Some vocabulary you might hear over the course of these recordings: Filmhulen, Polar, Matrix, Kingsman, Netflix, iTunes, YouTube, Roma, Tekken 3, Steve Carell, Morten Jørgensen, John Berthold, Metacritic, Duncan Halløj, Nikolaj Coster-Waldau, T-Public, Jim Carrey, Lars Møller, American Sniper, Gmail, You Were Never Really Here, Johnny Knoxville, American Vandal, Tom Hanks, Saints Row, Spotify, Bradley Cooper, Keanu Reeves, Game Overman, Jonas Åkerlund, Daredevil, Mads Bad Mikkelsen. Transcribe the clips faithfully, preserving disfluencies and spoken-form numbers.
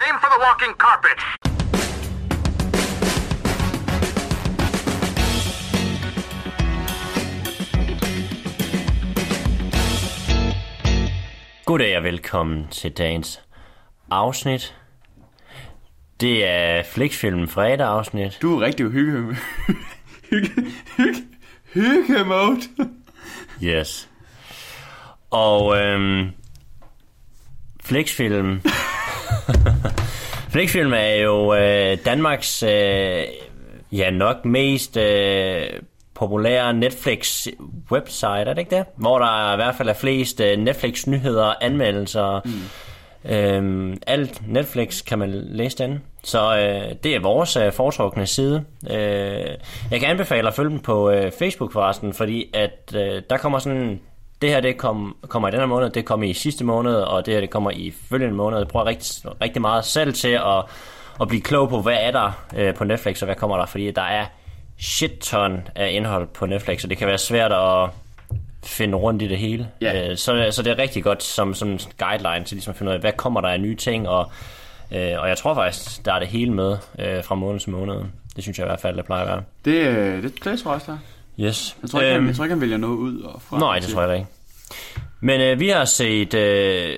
Aim for the walking carpet. Goddag og velkommen til dagens afsnit. Det er Flixfilm fredag afsnit. Du er rigtig hygge. hygge, hygge, hygge mode. Yes. Og øhm, Flixfilm. Flixfilm er jo øh, Danmarks øh, ja nok mest øh, populære Netflix-website, er det ikke det? Hvor der i hvert fald er flest øh, Netflix-nyheder, anmeldelser, mm. øhm, alt Netflix kan man læse den. Så øh, det er vores øh, foretrukne side. Øh, jeg kan anbefale at følge dem på øh, Facebook forresten, fordi at øh, der kommer sådan... Det her det kom, kommer i denne måned, det kommer i sidste måned, og det her det kommer i følgende måned. Jeg prøver rigtig, rigtig meget selv til at, at blive klog på, hvad er der øh, på Netflix, og hvad kommer der? Fordi der er shit-ton af indhold på Netflix, og det kan være svært at finde rundt i det hele. Yeah. Øh, så, så det er rigtig godt som, som en guideline til ligesom at finde ud af, hvad kommer der af nye ting, og, øh, og jeg tror faktisk, der er det hele med øh, fra måned til måned. Det synes jeg i hvert fald, det plejer at være. Det, det klæder sig også der. Yes. Jeg tror ikke, øhm, han, jeg tror ikke, han vælger noget ud og fra. Nej, det tror jeg ikke. Men øh, vi har set øh,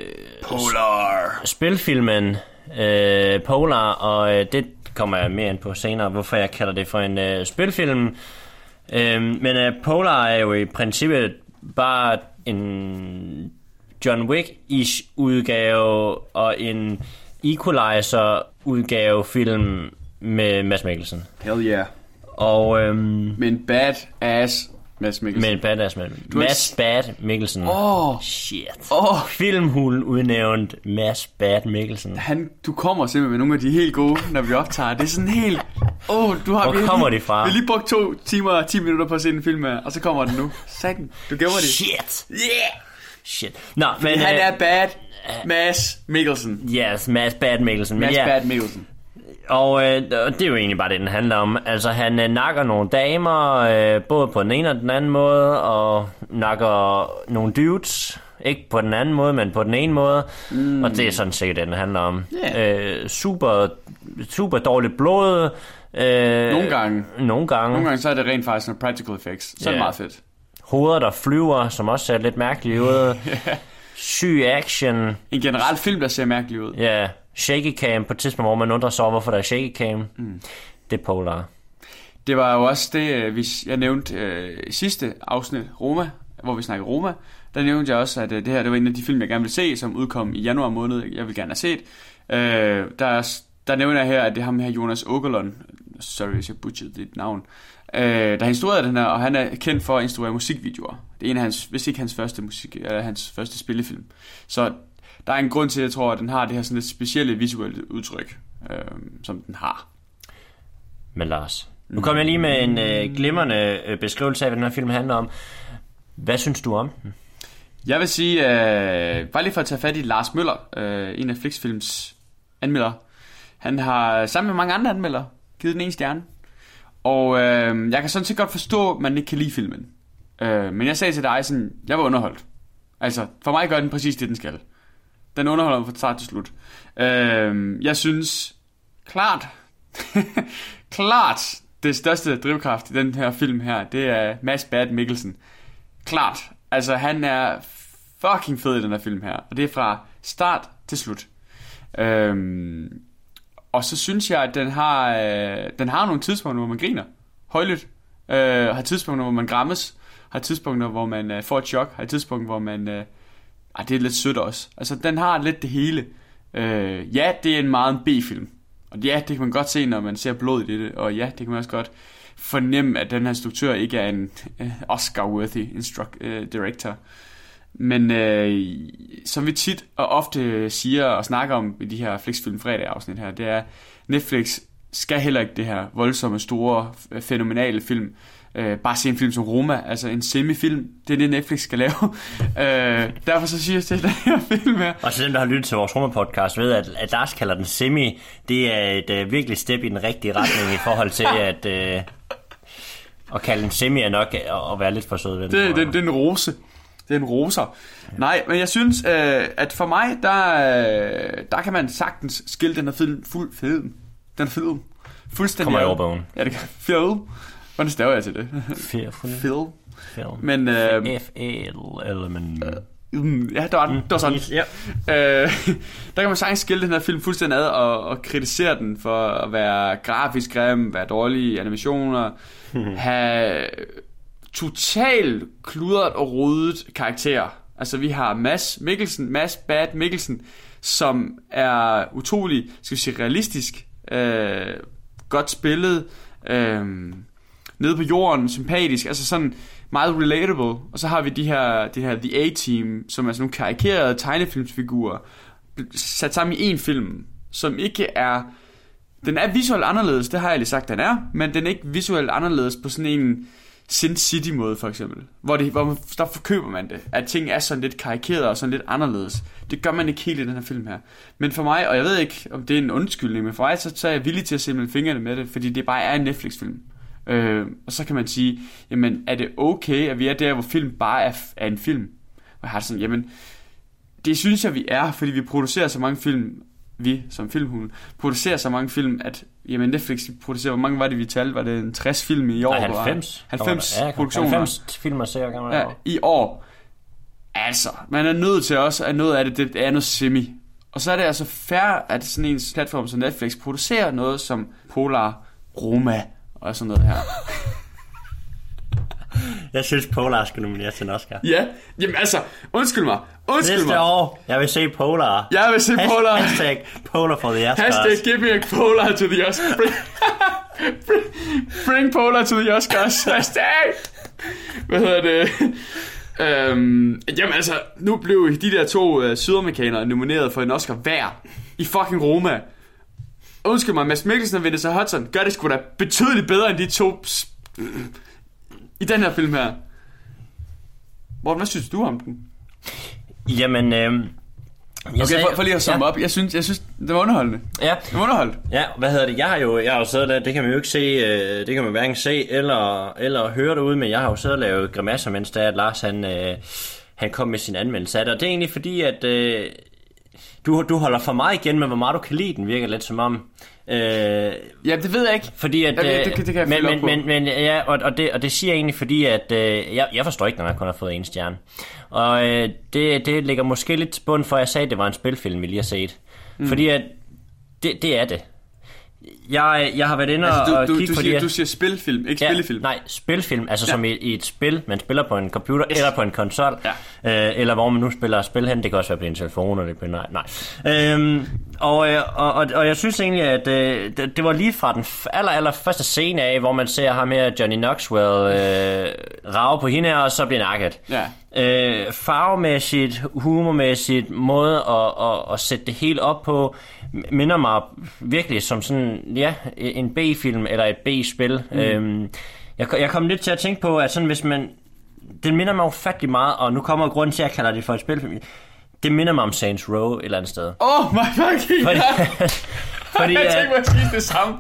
Polar spilfilmen øh, Polar, og øh, det kommer jeg mere ind på senere, hvorfor jeg kalder det for en øh, spilfilm. Øh, men øh, Polar er jo i princippet bare en John Wick-ish udgave og en Equalizer udgave film med Mads Mikkelsen. Hell yeah. Og, øhm, men badass Mads Mikkelsen. Men badass Mads Bad Mikkelsen. Åh, oh, shit. Oh. Filmhulen udnævnt Mads Bad Mikkelsen. Han, du kommer simpelthen med nogle af de helt gode, når vi optager. Det er sådan helt... Åh, oh, du har... Hvor vi kommer lige, de fra? Vi har lige brugt to timer og ti minutter på at se en film, og så kommer den nu. Satan, du gemmer det. Shit. Yeah. Shit. Nå, men... Han øh, er bad Mads Mikkelsen. Yes, Mads Bad Mikkelsen. Mads yeah. Bad Mikkelsen. Og øh, det er jo egentlig bare det, den handler om. Altså, han øh, nakker nogle damer, øh, både på den ene og den anden måde, og nakker nogle dudes, ikke på den anden måde, men på den ene måde. Mm. Og det er sådan set det, den handler om. Yeah. Øh, super, super dårligt blod. Øh, nogle gange. Nogle gange. Nogle gange, så er det rent faktisk nogle practical effects. Så yeah. er det meget fedt. Hoveder, der flyver, som også ser lidt mærkeligt ud. yeah. Syg action. En generel film, der ser mærkelig ud. Ja. Yeah. Shaky cam på et tidspunkt, hvor man undrer sig over, hvorfor der er shaky cam. Mm. Det er Polar. Det var jo også det, jeg nævnte øh, sidste afsnit, Roma, hvor vi snakkede Roma. Der nævnte jeg også, at det her det var en af de film, jeg gerne ville se, som udkom i januar måned, jeg vil gerne have set. Øh, der, der nævner jeg her, at det er ham her, Jonas Åkerlund. Sorry, hvis jeg butchede dit navn. Øh, der instruerede den her, og han er kendt for at instruere musikvideoer. Det er en af hans, hvis ikke hans første, musik, eller hans første spillefilm. Så... Der er en grund til, at jeg tror, at den har det her sådan lidt specielle visuelle udtryk, øh, som den har. Men Lars, nu kommer jeg lige med en øh, glimrende øh, beskrivelse af, hvad den her film handler om. Hvad synes du om den? Jeg vil sige, øh, bare lige for at tage fat i Lars Møller, øh, en af Flixfilms anmeldere. Han har sammen med mange andre anmeldere givet den en stjerne. Og øh, jeg kan sådan set godt forstå, at man ikke kan lide filmen. Øh, men jeg sagde til dig, sådan, jeg var underholdt. Altså, for mig gør den præcis det, den skal. Den underholder fra start til slut. Øh, jeg synes klart, klart det største drivkraft i den her film her, det er Mads Bad Mikkelsen. Klart. Altså han er fucking fed i den her film her, og det er fra start til slut. Øh, og så synes jeg, at den har, øh, den har nogle tidspunkter, hvor man griner højlydt, øh, har tidspunkter, hvor man græmmes, har tidspunkter, hvor man øh, får et chok, har tidspunkter, hvor man øh, Ej, det er lidt sødt også. Altså, den har lidt det hele. Øh, ja, det er en meget en B-film. Og ja, det kan man godt se, når man ser blod i det. Og ja, det kan man også godt fornemme, at den her instruktør ikke er en øh, Oscar-worthy instru- øh, director. Men øh, som vi tit og ofte siger og snakker om i de her Flixfilm fredag-afsnit her, det er, Netflix skal heller ikke det her voldsomme, store, fænomenale film. Øh, bare se en film som Roma, altså en semifilm, det er det Netflix skal lave. øh, derfor så siger jeg til den her film her. Og til dem, der har lyttet til vores Roma-podcast, ved at, at Lars kalder den semi, det er et øh, virkelig step i den rigtige retning i forhold til at øh, at kalde den semi er nok og være lidt for sød ved den. Det, den, den rose. Det er en roser. Nej, men jeg synes, øh, at for mig, der, øh, der kan man sagtens skille den her film fuld feden. Den film. Fuldstændig. Kommer jeg over bogen. Ja, det kan. Film. Hvordan staver jeg til det? Fearful. Film. Men øh, F-A-L-element. Øh, ja, der var, mm. der var sådan. Ja. Øh, der kan man sagtens skille den her film fuldstændig ad og, og kritisere den for at være grafisk grim, være dårlige animationer, have totalt kludret og rodet karakterer. Altså vi har Mads Mikkelsen, Mads Bad Mikkelsen, som er utrolig, skal vi sige, realistisk, øh, godt spillet, øh, nede på jorden, sympatisk, altså sådan meget relatable. Og så har vi de her, de her The A-Team, som er sådan nogle karikerede tegnefilmsfigurer sat sammen i en film, som ikke er, den er visuelt anderledes, det har jeg lige sagt, den er, men den er ikke visuelt anderledes på sådan en Sin City-måde for eksempel, hvor, det, hvor man, der forkøber man det, at ting er sådan lidt karikerede og sådan lidt anderledes. Det gør man ikke helt i den her film her. Men for mig, og jeg ved ikke om det er en undskyldning, men for mig så, så er jeg villig til at se mellem fingrene med det, fordi det bare er en Netflix-film. øh, Og så kan man sige, jamen er det okay, at vi er der, hvor film bare er, er en film? Og jeg har sådan, jamen det synes jeg vi er, fordi vi producerer så mange film. Vi som Filmhulen producerer så mange film, at jamen Netflix producerer, hvor mange var det vi talte, var det en tres film i år? Nej, halvfems. halvfems ja, produktioner. halvfems film og serier kan man ja, i år. Altså, man er nødt til også, at noget af det, det er noget semi. Og så er det altså fair, at sådan en platform som Netflix producerer noget som Polar, Roma og sådan noget her. Jeg synes Polar skal nomineres til en Oscar. Ja, jamen altså, undskyld mig. Undskyld Næste mig. år, jeg vil se Polar. Jeg vil se Has- Polar. Hashtag Polar for the Oscars. Hashtag give me a Polar to the Oscars. Bring, bring, bring Polar to the Oscars. Hashtag. Hvad hedder det? Øhm, jamen altså, nu blev de der to øh, sydamerikanere nomineret for en Oscar hver i fucking Roma. Undskyld mig, Mads Mikkelsen og Vanessa Hudson gør det sgu da betydeligt bedre end de to i den her film her. Morten, hvad synes du om den? Jamen, øh, jeg okay, sagde, for, for lige at summe ja. op. Jeg synes, jeg synes, det var underholdende. Ja. Det var underholdt. Ja, hvad hedder det? Jeg har jo, jeg har jo siddet der, det kan man jo ikke se, øh, det kan man hverken se eller, eller høre derude, men jeg har jo siddet og lavet grimasser, mens der, at Lars, han, øh, han kom med sin anmeldelse af det. Og det er egentlig fordi, at øh, du, du holder for meget igen med, hvor meget du kan lide den, virker lidt som om. Øh, ja, det ved jeg ikke, fordi at ja, det, det, det kan jeg men men, men men ja, og, og det og det siger jeg egentlig, fordi at øh, jeg jeg forstår ikke, når jeg kun har fået en stjerne. Og øh, det det ligger måske lidt til bund for, at jeg sagde, at det var en spilfilm, vi lige har set. Mm. Fordi at det det er det. Jeg jeg har været inde altså, du, og kigge på det. Du, du siger spilfilm, ikke ja, spillefilm. Nej, spilfilm, altså ja. som i, i et spil, man spiller på en computer yes. eller på en konsol, ja. øh, eller hvor man nu spiller spil hen. Det kan også være på en telefon eller på en nej. nej. Øhm, og, og, og og jeg synes egentlig, at øh, det, det var lige fra den aller aller første scene af, hvor man ser ham her Johnny Knoxville øh, rage på hende her, og så bliver nakket. Ja. Øh, farvemæssigt, humormæssigt, måde at, at, at sætte det hele op på, minder mig virkelig som sådan, ja, en B-film eller et B-spil. Mm. Øhm, jeg, jeg kom lidt til at tænke på, at sådan, hvis man, det minder mig ufattelig meget, og nu kommer grunden til, at jeg kalder det for et spilfilm. Det minder mig om Saints Row et eller andet sted. Oh my fucking god! Fordi, fordi, jeg tænkte mig at sige det samme.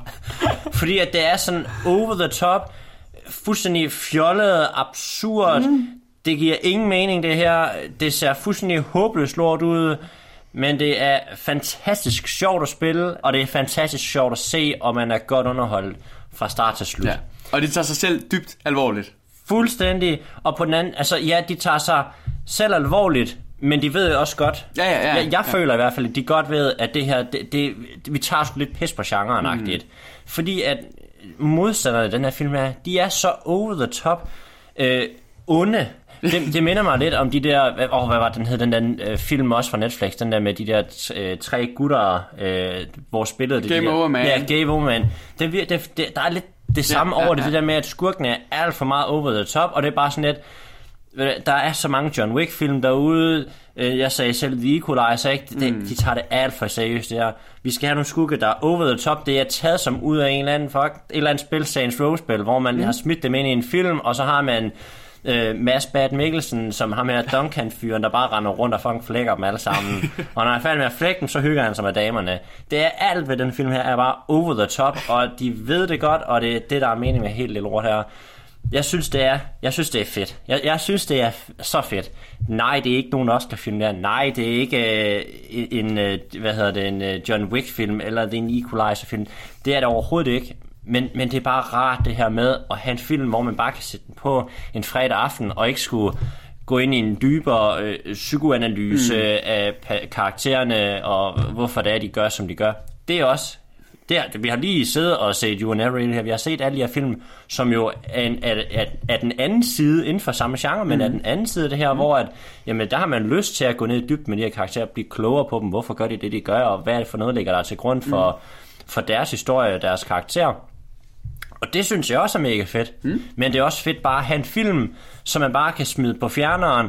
Fordi at det er sådan over the top, fuldstændig fjollet, absurd. Mm. Det giver ingen mening, det her. Det ser fuldstændig håbløst lort ud, men det er fantastisk sjovt at spille, og det er fantastisk sjovt at se, og man er godt underholdt fra start til slut. Ja. Og det tager sig selv dybt alvorligt. Fuldstændig. Og på den anden, altså ja, de tager sig selv alvorligt, men de ved jo også godt. Ja, ja, ja, jeg jeg ja. føler i hvert fald, at de godt ved, at det her, det, det, vi tager sgu lidt pis på genrenagtigt. Mm. Fordi at modstanderne i den her film her, de er så over the top øh, onde. Det, det minder mig lidt om de der, åh, oh, hvad var den hed, den der øh, film også fra Netflix, den der med de der t, øh, tre gutter, øh, hvor spillede det. Game de Overman. Ja, Game Overman. Det, det, det, der er lidt det samme ja, over ja, det, ja. det der med, at skurkene er alt for meget over the top, og det er bare sådan lidt, der er så mange John Wick-film derude, jeg sagde selv The Equalizer, ikke? De, mm. de tager det alt for seriøst, det her. Vi skal have nogle skurke, der er over the top, det er taget som ud af en eller anden, fuck, et eller andet spil, Saints Row-spil, hvor man mm. har smidt dem ind i en film, og så har man Øh, Mads Bad Mikkelsen, som ham her Duncan-fyren, der bare render rundt og fucking flækker dem alle sammen. Og når han er færdig med at flække dem, så hygger han sig med damerne. Det er alt ved den film her, er bare over the top, og de ved det godt, og det er det, der er mening med helt lille lort her. Jeg synes, det er, jeg synes, det er fedt. Jeg, jeg synes, det er så fedt. Nej, det er ikke nogen Oscar-film der. Nej, det er ikke øh, en, øh, hvad hedder det, en øh, John Wick-film, eller det er en Equalizer-film. Det er det overhovedet ikke. Men, men det er bare rart det her med at have en film, hvor man bare kan sætte den på en fredag aften, og ikke skulle gå ind i en dybere øh, psykoanalyse mm. af pa- karaktererne, og hvorfor det er, de gør, som de gør. Det er også... Der, vi har lige siddet og set You Were Never Really Here. Vi har set alle de her film, som jo er, en, er, er, er den anden side inden for samme genre, men mm. er den anden side af det her, mm. hvor at, jamen, der har man lyst til at gå ned i dybden med de her karakterer, blive klogere på dem, hvorfor gør de det, de gør, og hvad er det for noget, ligger der til grund for, mm. for deres historie og deres karakter. Og det synes jeg også er mega fedt. Mm. Men det er også fedt bare at have en film, som man bare kan smide på fjerneren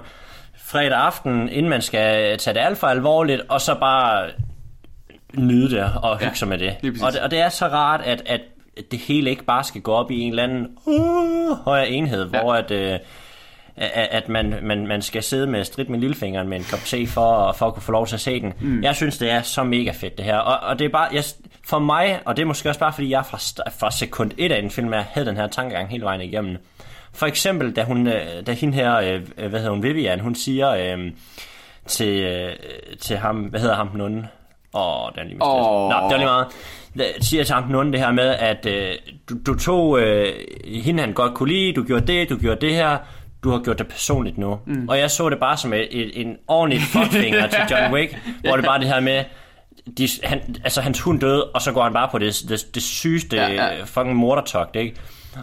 fredag aften, inden man skal tage det alt for alvorligt, og så bare... nyde det og hygge ja, sig med det. Og, det og det er så rart, at, at det hele ikke bare skal gå op i en eller anden uh, højere enhed, ja. Hvor at, øh, at, at man, man, man skal sidde med strid med lillefingeren med en kop te for, for at kunne få lov til at se den. Mm. Jeg synes, det er så mega fedt det her. Og, og det er bare, jeg, for mig, og det er måske også bare fordi, jeg fra, fra sekund et af en film, jeg havde den her tankegang hele vejen igennem. For eksempel, da, hun, da hende her, hvad hedder hun, Vivian, hun siger øh, til, øh, til ham, hvad hedder ham den onde? Åh, oh, det er lige meget. Oh. Nej, det er lige meget. Jeg siger til ham den onde det her med, at øh, du, du tog øh, hende, han godt kunne lide, du gjorde det, du gjorde det her, du har gjort det personligt nu. Mm. Og jeg så det bare som et, et, en ordentlig fuckfinger til John Wick, hvor det bare det her med, de, han, altså hans hund døde, og så går han bare på det, det, det sygeste ja, ja. fucking mordertogt, ikke?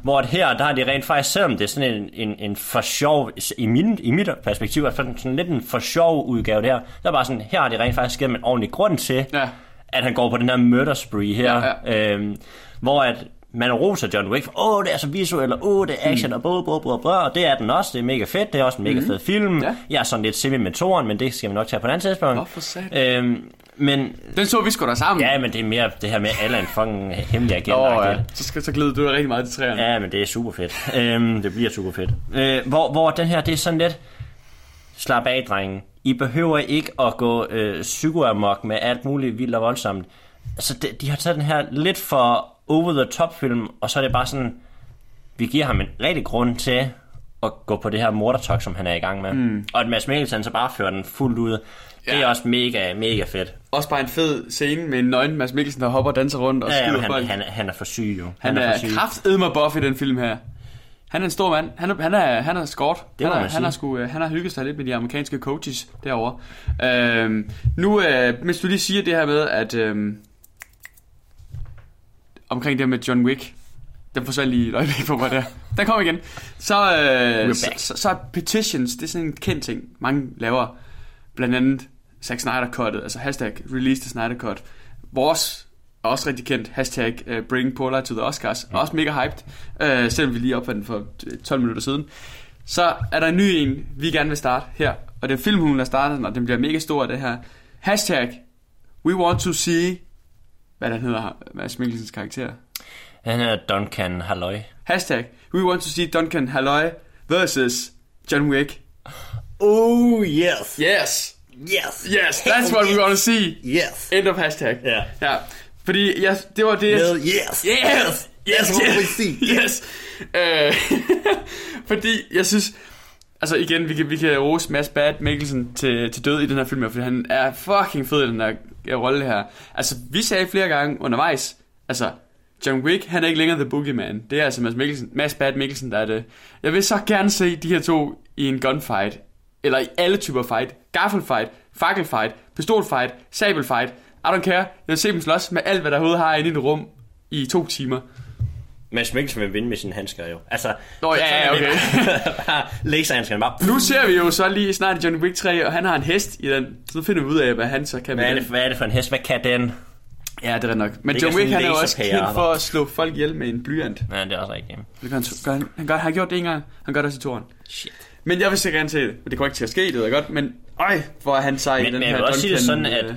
Hvor her, der har de rent faktisk, selvom det er sådan en, en, en for sjov, i, min, i mit perspektiv, er sådan, sådan lidt en for sjov udgave der, der er bare sådan, her har de rent faktisk givet en ordentlig grund til, ja. At han går på den her murder spree her, ja, ja. Øhm, hvor at man roser John Wick for, åh, det er så visuelt, og åh, det er action, mm. og både, både, både, både, og det er den også, det er mega fedt, det er også en mega mm. fed film, ja. Jeg er sådan lidt semi med toren, men det skal vi nok tage på et andet tidspunkt. Men, den så vi sgu da sammen. Ja, men det er mere det her med, at alle er en fucking hemmelig agent. Nå, ja. Så, skal, så glæder du dig rigtig meget til træerne. Ja, men det er super fedt. øhm, det bliver super fedt. Øh, hvor, hvor den her, det er sådan lidt... Slap af, drenge. I behøver ikke at gå øh, psykoamok med alt muligt vildt og voldsomt. Altså, de, de har taget den her lidt for over-the-top-film, og så er det bare sådan... Vi giver ham en rigtig grund til at gå på det her mordertok, som han er i gang med. Mm. Og at Mads Mikkelsen så bare fører den fuldt ud... Ja. Det er også mega, mega fedt. Også bare en fed scene med en nøgen Mads Mikkelsen, der hopper og danser rundt og ja, skyder han, folk. Han, han er for syg jo. Han, han er, er kraftedme buff i den film her. Han er en stor mand. Han er, han er, han er skort. Det han, er, han, er sku, han har hygget sig lidt med de amerikanske coaches derovre. Øhm, nu, øh, mens du lige siger det her med, at øh, omkring det med John Wick. Den forsvandt lige et øjeblik på mig der. Den kom igen. Så, øh, så, så, så er petitions, det er sådan en kendt ting, mange laver. Blandt andet Zack Snyder-cuttet, altså hashtag release the Snyder-cut. Vores er også rigtig kendt, hashtag uh, bring Polar to the Oscars, mm. også mega hyped, uh, selvom vi lige opfandt for tolv minutter siden. Så er der en ny en, vi gerne vil starte her, og det er Filmhulen, der starter, og den bliver mega stor det her. Hashtag we want to see, hvad den hedder, Mads Mikkelsens karakter. Han hedder Duncan Halløj. Hashtag we want to see Duncan Halløj versus John Wick. Oh yes. Yes. Yes. Yes. That's what yes. we want to see. Yes. End of hashtag. Yeah. Ja. Fordi jeg, det var det. Well, yes. Yes. Yes. Yes. That's what we see. Yes. Øh, fordi jeg synes, altså igen, vi kan vi kan rose Mads Bad Mikkelsen til til død i den her film, fordi han er fucking fed i den her rolle her. Altså vi sagde flere gange undervejs, altså John Wick, han er ikke længere the boogeyman. Det er altså Mads Mikkelsen, Mads Bad Mikkelsen, der er det. Jeg vil så gerne se de her to i en gunfight. Eller i alle typer fight. Gaffelfight, fakkelfight, pistolfight, sabelfight. I don't care. Jeg vil se dem slås med alt, hvad der hovedet har inde i et rum i to timer. Mads Mikkelsen vil vinde med sine handsker jo. Altså... Nå ja, ja, okay. Bare laserhandskerne bare... Nu ser vi jo så lige snart John Wick tre, og han har en hest i den. Så finder vi ud af, hvad han så kan... Hvad er det, hvad er det for en hest? Hvad kan den? Ja, det er da nok. Men John Wick, han er jo også kendt for at slå folk ihjel med en blyant. Ja, det er også rigtigt. Det gør han, gør han, han, gør, han har gjort det en gang. Han gør det også i toren. Shit. Men jeg vil så gerne se det. Men det kommer ikke til at ske, det ved jeg godt. Men øj, hvor er han sej i den her. Men jeg vil også sige det sådan, at...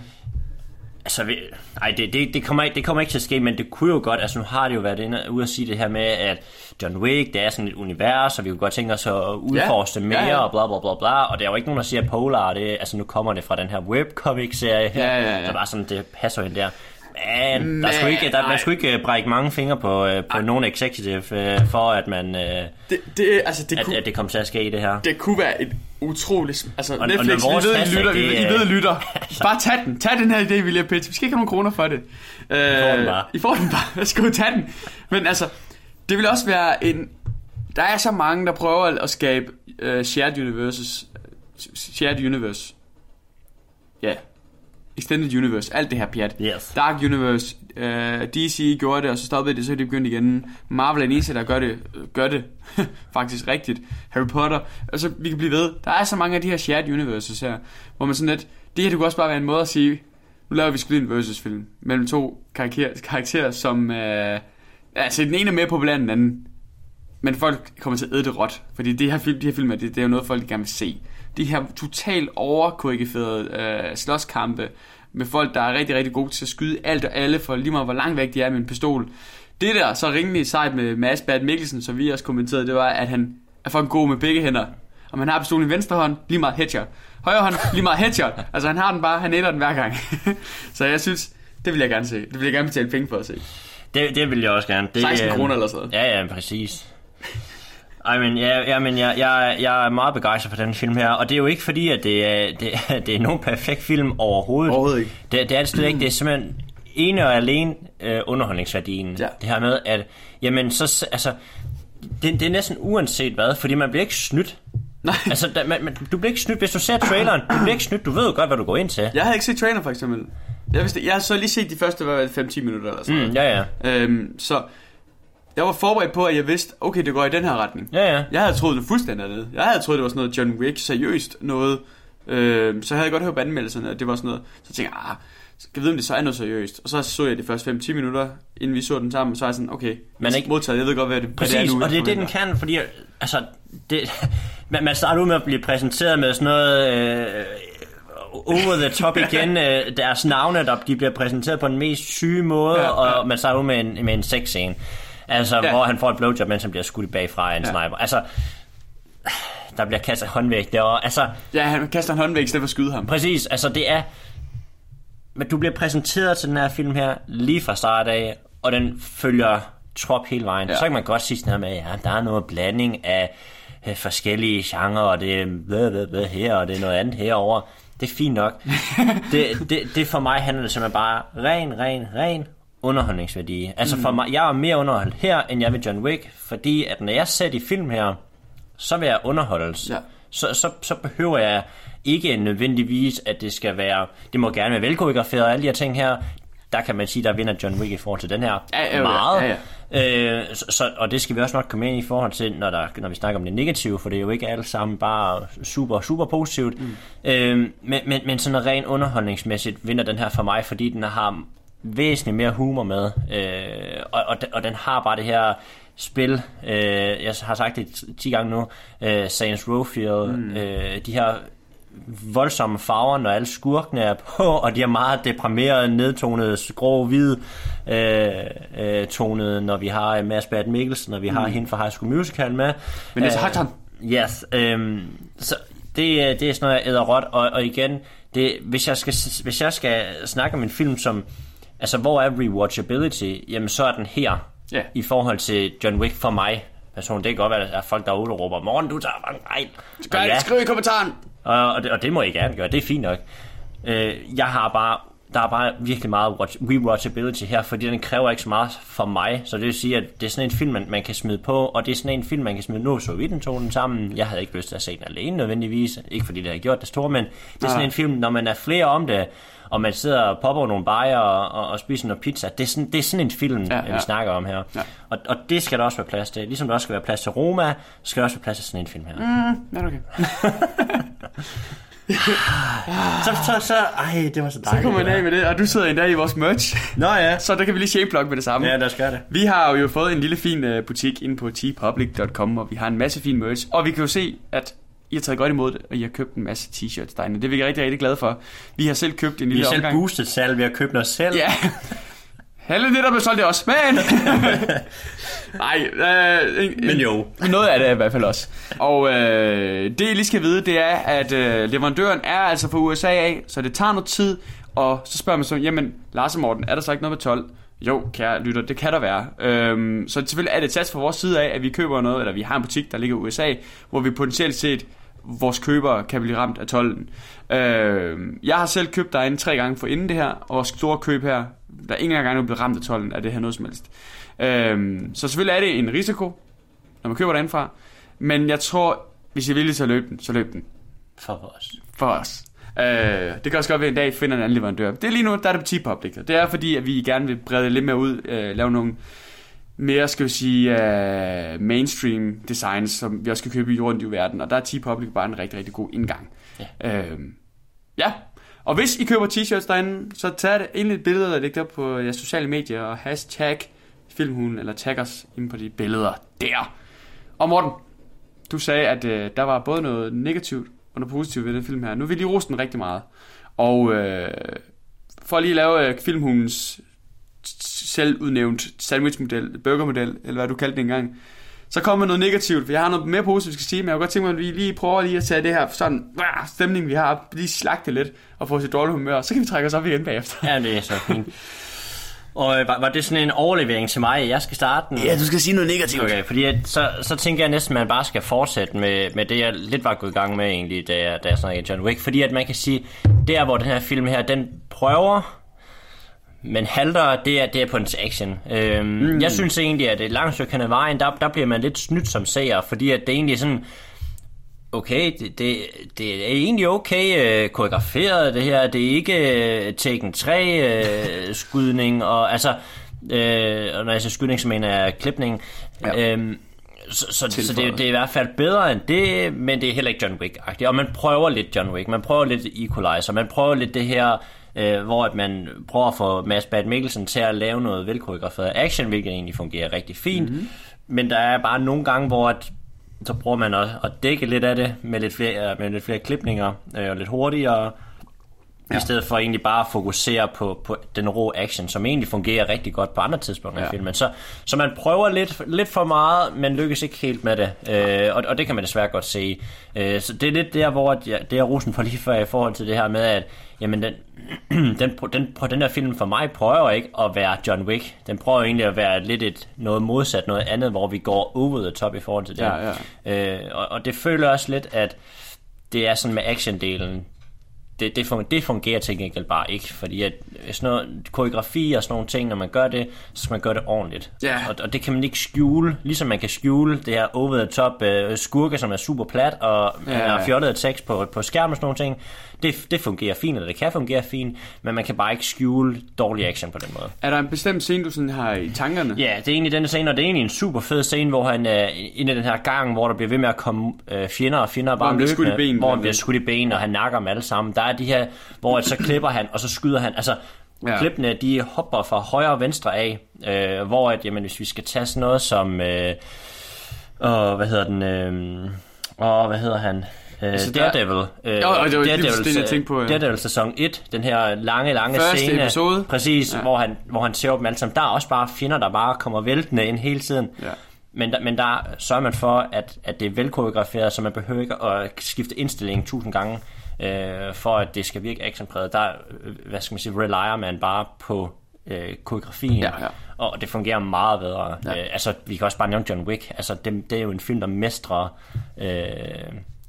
Altså, vi, ej, det, det, det, kommer ikke, det kommer ikke til at ske, men det kunne jo godt... Altså, nu har det jo været inde, ude at sige det her med, at John Wick, det er sådan et univers, og vi kunne godt tænke os at udforske ja, mere, ja, ja. Og bla bla bla bla. Og der er jo ikke nogen, der siger, at Polar, det, altså nu kommer det fra den her webcomic-serie her. Ja, ja, ja. Så bare sådan, det passer jo helt der. Man, man, der skulle ikke, der, man skulle ikke brække mange fingre på, øh, på nogen executive, øh, for at man øh, det, det, altså, det at, kunne, at det kom til at ske i det her. Det kunne være et utroligt... Altså, og, Netflix, og vi ved, I lytter. Det, I ved, I lytter. Altså. Bare tag den. Tag den her idé, vi lige har pitchet. Vi skal ikke have nogen kroner for det. Uh, I får den bare. I får den bare. Jeg skal jo tage den. Men altså, det vil også være en... Der er så mange, der prøver at skabe uh, shared universes. Shared universe. Ja. Yeah. Extended Universe, alt det her pjat. Yes. Dark Universe, uh, D C gjorde det, og så stoppede det, så de begyndte igen. Marvel er en eneste, der gør det, gør det faktisk rigtigt. Harry Potter, og så vi kan blive ved. Der er så mange af de her shared universes her, hvor man sådan lidt, det her det kunne også bare være en måde at sige, nu laver vi sgu en versus-film mellem to karakterer, karakterer som, uh, altså den ene er mere populær end den anden, men folk kommer til at æde det råt, fordi de her, film, de her filmer, det, det er jo noget, folk gerne vil se. De her totalt overkoreograferede øh, slåskampe med folk, der er rigtig, rigtig gode til at skyde alt og alle, for lige meget hvor langt væk de er med en pistol. Det der så rimelig sejt med Mads Mikkelsen, som vi også kommenterede, det var, at han er fucking god med begge hænder. Og man har pistolen i venstre hånd, lige meget headshot. Højre hånd, lige meget headshot. Altså han har den bare, han æder den hver gang. Så jeg synes, det vil jeg gerne se. Det vil jeg gerne betale penge for at se. Det, det vil jeg også gerne. Det, seksten kroner eller sådan. Ja, ja, præcis. I mean, yeah, yeah, I mean, jeg, jeg, jeg er meget begejstret for den film her, og det er jo ikke fordi, at det er, det, det er nogen perfekt film overhovedet. Overhovedet ikke. Det, det er det slet ikke. Det er simpelthen ene og alene øh, underholdningsværdien. Ja. Det her med, at jamen, så, altså, det, det er næsten uanset hvad, fordi man bliver ikke snydt. Nej. Altså, der, man, man, du bliver ikke snydt, hvis du ser traileren. Du bliver ikke snydt, du ved jo godt, hvad du går ind til. Jeg havde ikke set traileren, for eksempel. Jeg, vidste, jeg har så lige set de første fem til ti minutter eller sådan. Mm, ja, ja. Øhm, så... Jeg var forberedt på, at jeg vidste, okay, det går i den her retning. Ja, ja. Jeg havde troet det fuldstændig andet. Jeg havde troet, det var sådan noget John Wick, seriøst noget. Øh, så havde jeg godt hørt anmeldelserne, og det var sådan noget. Så tænkte jeg, ah, skal jeg vide, om det så er noget seriøst? Og så så jeg de første fem til ti minutter, inden vi så den sammen, og så er jeg sådan, okay, man ikke modtaget, jeg ved godt, hvad det, præcis, hvad det er nu. Præcis, og det er det, den kan, fordi, altså, det, man, man starter ud med at blive præsenteret med sådan noget... Øh, over the top igen, deres navne, der de bliver præsenteret på den mest syge måde, ja, ja. Og man starter ud med en, med en sexscene. Altså, ja. Hvor han får et blowjob, mens han bliver skudt bagfra af en ja. Sniper. Altså, der bliver kastet håndvægt der. Altså, ja, han kaster en håndvægt, i stedet for at skyde ham. Præcis, altså det er... Men du bliver præsenteret til den her film her, lige fra start af, og den følger trop hele vejen. Ja. Så kan man godt sige sådan her med, at ja, der er noget blanding af forskellige genrer, og det er blød, blød, blød her, og det er noget andet herover. Det er fint nok. det, det, det for mig handler det simpelthen bare ren, ren, ren... underholdningsværdi. Altså for mig, jeg er mere underholdt her, end jeg ved John Wick, fordi at når jeg ser de film her, så vil jeg underholdes. Ja. Så, så, så behøver jeg ikke nødvendigvis, at det skal være, det må gerne være velkoreograferet og alle de her ting her. Der kan man sige, der vinder John Wick i forhold til den her ja, ja, meget. Ja, ja. Øh, så, og det skal vi også nok komme ind i forhold til, når, der, når vi snakker om det negative, for det er jo ikke alt sammen bare super, super positivt. Mm. Øh, men, men, men sådan rent underholdningsmæssigt vinder den her for mig, fordi den har væsentligt mere humor med, øh, og, og, og den har bare det her spil, øh, jeg har sagt det ti gange nu, øh, Saints Row, mm. øh, de her voldsomme farver, når alle skurkene er på, og de her meget deprimerede, nedtonede, grå, hvide øh, øh, tonede, når vi har Mads Mikkelsen, når vi har mm. hende fra High School Musical med. Men det er så yes, øh, så det, det er sådan noget, jeg æder råt, og, og igen, det, hvis, jeg skal, hvis jeg skal snakke om en film, som altså, hvor er rewatchability? Jamen, så er den her, yeah. I forhold til John Wick for mig. Personen, det kan godt være, at der er folk derude, der råber, morgen, du tager mange fejl. Gør det, ja. Skriv i kommentaren. Og, og, det, og det må jeg gerne gøre, det er fint nok. Øh, jeg har bare, der er bare virkelig meget watch, rewatchability her, fordi den kræver ikke så meget for mig. Så det vil sige, at det er sådan en film, man, man kan smide på, og det er sådan en film, man kan smide nu, så vi den tog den sammen. Jeg havde ikke lyst til at se den alene nødvendigvis, ikke fordi det har gjort det store, men det er sådan ja. En film, når man er flere om det, og man sidder og popper nogle bajer og, og, og spiser noget pizza. Det er sådan, det er sådan en film, ja, ja. Vi snakker om her. Ja. Og, og det skal der også være plads til. Ligesom der også skal være plads til Roma, så skal der også være plads til sådan en film her. Mm, okay. så, så, så, ej, det var så dejligt. Så kommer man af med det, og du sidder endda i vores merch. Nå ja. Så der kan vi lige shameplug med det samme. Ja, der skal det. Vi har jo fået en lille fin butik inde på t public punktum com, og vi har en masse fin merch. Og vi kan jo se, at I har taget godt imod det, og I har købt en masse t-shirts derinde. Det er vi rigtig, rigtig glade for. Vi har selv købt en lille omgang. Vi har selv boostet salg ved at købe os selv. Ja. Halve det, der blev solgt, det også. Men! Nej. Øh, en, Men jo. Noget af det er i hvert fald også. Og øh, det, I lige skal vide, det er, at øh, leverandøren er altså fra U S A af, så det tager noget tid Og så spørger man så, jamen Lars og Morten, er der så ikke noget med tolv? Jo, kære lytter, det kan der være. Øhm, så selvfølgelig er det sats fra vores side af, at vi køber noget, eller vi har en butik, der ligger i U S A, hvor vi potentielt set, vores købere kan blive ramt af tolden. Øhm, jeg har selv købt derinde tre gange for inden det her, og vores store køb her, der ingen engang er blevet ramt af tolden, af det her noget som helst. Øhm, så selvfølgelig er det en risiko, når man køber derinde fra, men jeg tror, hvis I er villige til at løbe den, så løb den. For os. For os. Øh, det kan også godt være, at en dag finder en anden leverandør. Det er lige nu, der er det på T-Public. Det er fordi, at vi gerne vil brede lidt mere ud, øh, lave nogle mere, skal vi sige, uh, mainstream designs, som vi også skal købe i rundt i verden. Og der er T-Public bare en rigtig, rigtig god indgang. Ja. Øh, ja. Og hvis I køber t-shirts derinde, så tag det endelig et billede og læg det op på jeres sociale medier og hashtag Filmhulen, eller tag os inde på de billeder der. Og Morten, du sagde, at øh, der var både noget negativt og noget positivt ved den film her. Nu vil jeg lige rose den rigtig meget. Og øh, for at lige lave øh, Filmhulens selvudnævnt sandwichmodel, burgermodel, eller hvad du kaldte det engang, så kommer noget negativt, for jeg har noget mere positivt, skal sige, men jeg kunne godt tænke mig, at vi lige prøver lige at tage det her sådan, rah, stemning, vi har, lige slagte lidt, og få os et dårligt humør, så kan vi trække os op igen bagefter. Ja, det er så fint. Og øh, var, var det sådan en overlevering til mig, jeg skal starte den? Ja, du skal sige noget negativt. Okay, fordi jeg, så, så tænker jeg næsten, at man bare skal fortsætte med, med det, jeg lidt var gået i gang med egentlig, da jeg, da jeg snakkede John Wick, fordi at man kan sige, der hvor den her film her, den prøver... Men halter, det er, det er på ens action. Øhm, mm. Jeg synes egentlig, at et langt stykke hen ad vejen, der, der bliver man lidt snydt som seer, fordi at det egentlig er sådan, okay, det, det, det er egentlig okay øh, koreograferet det her, det er ikke øh, Tekken tre øh, skydning, og altså, øh, og når jeg siger skydning, så mener jeg klipning. Ja. Øhm, så så, så det, det er i hvert fald bedre end det, men det er heller ikke John Wick-agtigt. Og man prøver lidt John Wick, man prøver lidt Equalizer, man prøver lidt det her... Øh, hvor at man prøver at få Mads Mikkelsen til at lave noget velkoreograferet action, hvilket egentlig fungerer rigtig fint. Mm-hmm. Men der er bare nogle gange, hvor at, så prøver man at, at dække lidt af det med lidt flere, med lidt flere klipninger øh, og lidt hurtigere, ja. I stedet for egentlig bare at fokusere på, på den rå action, som egentlig fungerer rigtig godt på andre tidspunkter, ja. I filmen. Så, så man prøver lidt, lidt for meget, men lykkes ikke helt med det. Øh, og, og det kan man desværre godt se. Øh, så det er lidt der, hvor at, ja, det er rosen for lige før i forhold til det her med, at jamen den, den, den, den der film for mig prøver ikke at være John Wick. Den prøver egentlig at være lidt et, noget modsat, noget andet, hvor vi går over the top i forhold til det. Ja, ja. Øh, og, og det føler også lidt, at det er sådan med actiondelen. Det, det, fungerer, det fungerer til gengæld bare ikke, fordi at sådan noget, koreografi og sådan nogle ting, når man gør det, så skal man gøre det ordentligt. Yeah. Og, og det kan man ikke skjule, ligesom man kan skjule det her over the top øh, skurke, som er super plat, og yeah. fjollet tekst på, på skærmen og sådan nogle ting. Det, det fungerer fint, eller det kan fungere fint, men man kan bare ikke skjule dårlig action på den måde. Er der en bestemt scene, du sådan har i tankerne? Ja, det er egentlig den scene, og det er egentlig en super fed scene, hvor han øh, inde i den her gang, hvor der bliver ved med at komme øh, fjender og fjender bare løbende, hvor han bliver skudt i ben, og han nakker dem alle sammen. Der er de her, hvor så klipper han, og så skyder han. Altså, ja. Klippene, de hopper fra højre og venstre af, øh, hvor at, jamen, hvis vi skal tage sådan noget som, øh, åh, hvad hedder den, øh, åh, hvad hedder han? Altså Daredevil. Daredevil sæson et, den her lange, lange første scene. Episode. Præcis, ja. hvor han hvor han ser dem alle sammen. Der er også bare fjender, der bare kommer væltende ind hele tiden. Ja. Men, men der sørger man for, at, at det er velkoreograferet, så man behøver ikke at skifte indstillingen tusind gange, øh, for at det skal virke actionpræget. Der, hvad skal man sige, relyer man bare på øh, koreografien. Ja, ja. Og det fungerer meget bedre. Ja. Øh, altså, vi kan også bare nævne John Wick. Altså, det, det er jo en film, der mestrer... Øh,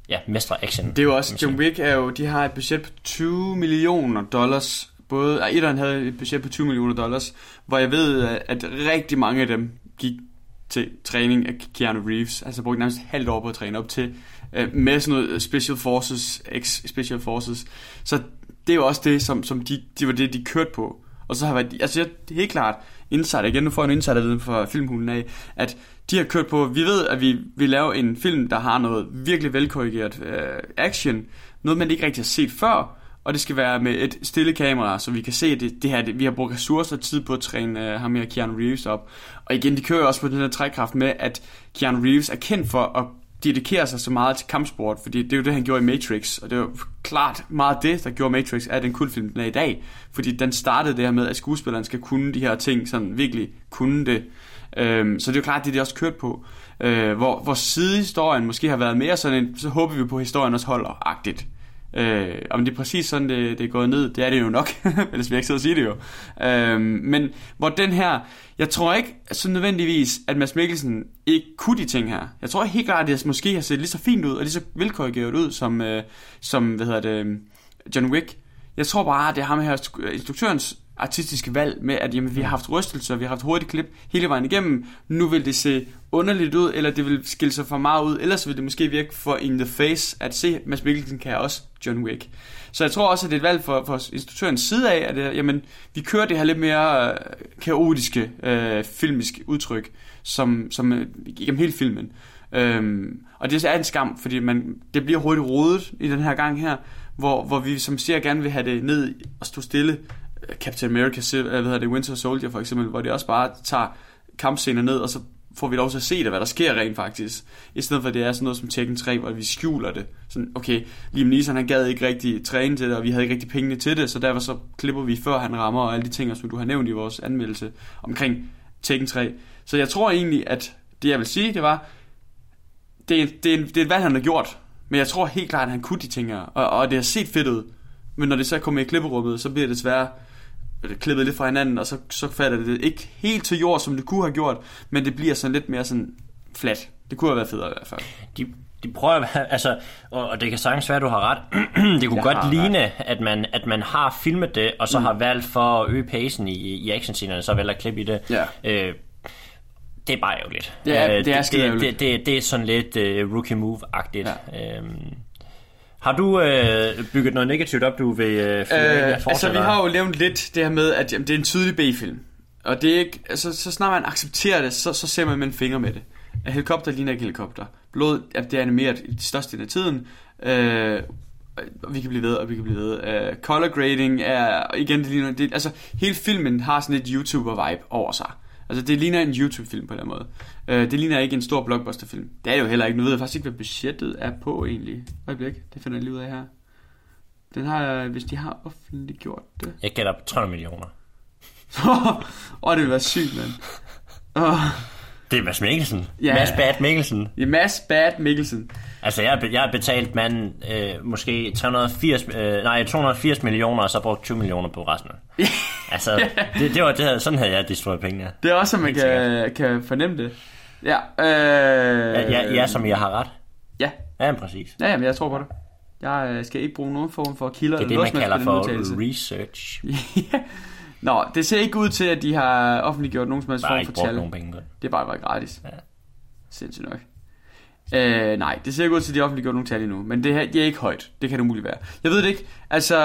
Ja, mestre action. Det er jo også, John Wick er jo, de har et budget på tyve millioner dollars, både, ja, etteren havde et budget på tyve millioner dollars, hvor jeg ved, at rigtig mange af dem gik til træning af Keanu Reeves, altså brugte nærmest halvt år på at træne op til, med sådan noget Special Forces, ex-Special Forces, så det er jo også det, som, som de, det var det, de kørte på, og så har været, altså jeg, det er helt klart, insight igen, nu får jeg en insight-viden fra Filmhulen af, at de har kørt på, vi ved, at vi vil lave en film, der har noget virkelig velkorrigeret øh, action, noget man ikke rigtig har set før, og det skal være med et stille kamera, så vi kan se, at det, det her, det, vi har brugt ressourcer og tid på at træne øh, ham her Keanu Reeves op. Og igen, de kører også på den her trækkraft med, at Keanu Reeves er kendt for at dedikere sig så meget til kampsport, fordi det er jo det, han gjorde i Matrix, og det var klart meget det, der gjorde Matrix af den kultfilm, den er i dag, fordi den startede det her med, at skuespilleren skal kunne de her ting, sådan virkelig kunne det. Øhm, så det er jo klart, det er det også kørt på. Øh, hvor, hvor sidehistorien måske har været mere sådan en, så håber vi på, at historien også holder-agtigt. Øh, om det er præcis sådan det, det er gået ned, det er det jo nok. Ellers vil jeg ikke sidde og sige det jo. øh, Men hvor den her, jeg tror ikke så nødvendigvis at Mads Mikkelsen ikke kunne de ting her. Jeg tror helt klart at det måske har set lige så fint ud og lige så velkorrigeret ud som, øh, som hvad hedder det, John Wick. Jeg tror bare at det er ham her instruktørens artistiske valg med at jamen, vi har haft rystelser, vi har haft hurtigt klip hele vejen igennem. Nu vil det se underligt ud, eller det vil skille sig for meget ud, ellers vil det måske virke for in the face at se Mads Mikkelsen kan også John Wick. Så jeg tror også at det er et valg for, for instruktørens side af at det, jamen, vi kører det her lidt mere kaotiske øh, filmiske udtryk som, som gennem hele filmen. Øhm, og det er en skam, fordi man, det bliver hurtigt rodet i den her gang her, hvor, hvor vi som siger gerne vil have det ned og stå stille. Captain America, hvad hedder det, Winter Soldier for eksempel, hvor det også bare tager kampscener ned, og så får vi lov til at se det, hvad der sker rent faktisk, i stedet for at det er sådan noget som Tekken tre, hvor vi skjuler det. Sådan, okay, Liam Neeson, han gad ikke rigtig træne til det, og vi havde ikke rigtig pengene til det, så derfor så klipper vi før han rammer, og alle de ting, som du har nævnt i vores anmeldelse omkring Tekken tre. Så jeg tror egentlig, at det jeg vil sige, det var, det, det, det er et valg, han har gjort, men jeg tror helt klart, at han kunne de ting her, og, og det har set fedt ud, men når det så kommer i klipperummet, så bliver det desværre klippet lidt fra hinanden, og så, så falder det ikke helt til jord, som det kunne have gjort, men det bliver sådan lidt mere sådan flat. Det kunne have været federe i hvert fald. De, de prøver at være, altså, og, og det kan sagtens være, at du har ret. Det kunne jeg godt ligne, at man, at man har filmet det, og så mm. har valgt for at øge pacen i, i actionscenerne, så vælger at klippe i det. Ja. Øh, det er bare ærgerligt. Ja, det er skide ærgerligt. Det, det, det, det er sådan lidt uh, rookie move-agtigt. Ja. Øhm. Har du øh, bygget noget negativt op, du vil øh, øh, altså, vi har jo nævnt lidt det her med, at jamen, det er en tydelig B-film. Og det er ikke, altså, så snart man accepterer det, så, så ser man med en finger med det. Helikopter ligner ikke helikopter. Blod, ja, det er animeret i størstedelen af tiden. Øh, vi kan blive ved, og vi kan blive ved. Øh, color grading er, igen, det ligner, det, altså, hele filmen har sådan et YouTuber-vibe over sig. Altså, det ligner en YouTube-film på den måde. Øh, det ligner ikke en stor blockbuster-film. Det er jo heller ikke. Nu ved jeg faktisk ikke, hvad budgettet er på, egentlig. Øjeblik, det finder jeg lige ud af her. Den har, hvis de har offentliggjort det... Jeg gælder på tre hundrede millioner. Åh, oh, det vil være sygt, mand. Oh. Det er Mads Mikkelsen. Ja. Mads Bad Mikkelsen. Ja, Mads Bad Mikkelsen. Altså, jeg, jeg har betalt manden øh, måske tre hundrede og firs, øh, nej, to hundrede og firs millioner, og så brugt tyve millioner på resten. Altså, det, det var det her, sådan havde jeg destrueret pengene. Det er også, som man kan, kan fornemme det. Ja, øh, ja, ja, ja, som jeg har ret. Ja. Ja, præcis. Ja, men jeg tror på det. Jeg skal ikke bruge nogen form for kilder. Det er det, man kalder for research. Ja. Nå, det ser ikke ud til, at de har offentliggjort nogen som helst form for tal. Det er bare været gratis. Ja. Sindssygt nok. Øh, nej, det ser ikke ud til, at de har offentliggjort nogen tal endnu. Men det her, det er ikke højt. Det kan det muligt være. Jeg ved det ikke. Altså,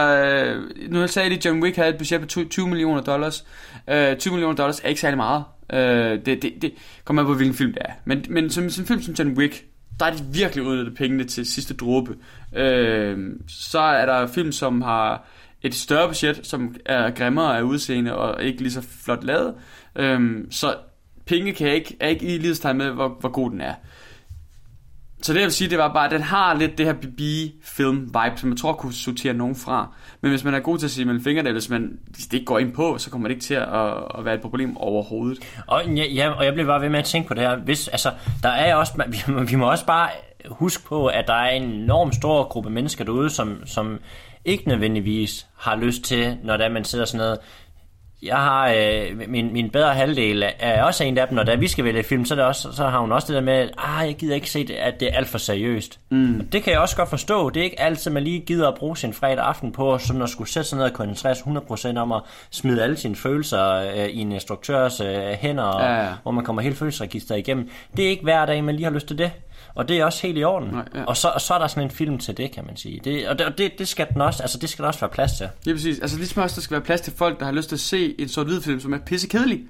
nu sagde jeg lige, John Wick havde et budget på tyve millioner dollars. Øh, tyve millioner dollars er ikke særlig meget. Øh, det, det, det kommer an på, hvilken film det er. Men, men som en film som John Wick, der er de virkelig udnyttet pengene til sidste dråbe. Øh, så er der film, som har... et større budget, som er grimmere af udseende og ikke lige så flot lavet. Øhm, så penge kan jeg ikke, er ikke i lighedstegn med, hvor, hvor god den er. Så det jeg vil sige, det var bare, at den har lidt det her B B-film-vibe, som jeg tror kunne sortere nogen fra. Men hvis man er god til at sige mellem fingrene, hvis man hvis det ikke går ind på, så kommer det ikke til at, at være et problem overhovedet. Og, ja, og jeg blev bare ved med at tænke på det her. Hvis, altså, der er også, vi, vi må også bare huske på, at der er en enorm stor gruppe mennesker derude, som... som ikke nødvendigvis har lyst til, når der man sidder sådan noget. Jeg har øh, min min bedre halvdel er også en af dem, når der vi skal vælge film, så der også så har hun også det der med, ah, jeg gider ikke se det, at det er alt for seriøst. Mm. Og det kan jeg også godt forstå. Det er ikke altid man lige gider at bruge sin fredag aften på, sådan at skulle sætte sig ned og koncentrere sig hundrede procent om at smide alle sine følelser øh, i en instruktørs øh, hænder, og, ja, ja. Hvor man kommer hele følelsesregisteret igennem. Det er ikke hver dag man lige har lyst til det. Og det er også helt i orden. Nej, ja. og, så, og så er der sådan en film til det, kan man sige. Det, og det, det, skal den også, altså, det skal der også være plads til. Ja, præcis. Altså ligesom også, der skal være plads til folk, der har lyst til at se en sort-hvid film, som er pissekedelig.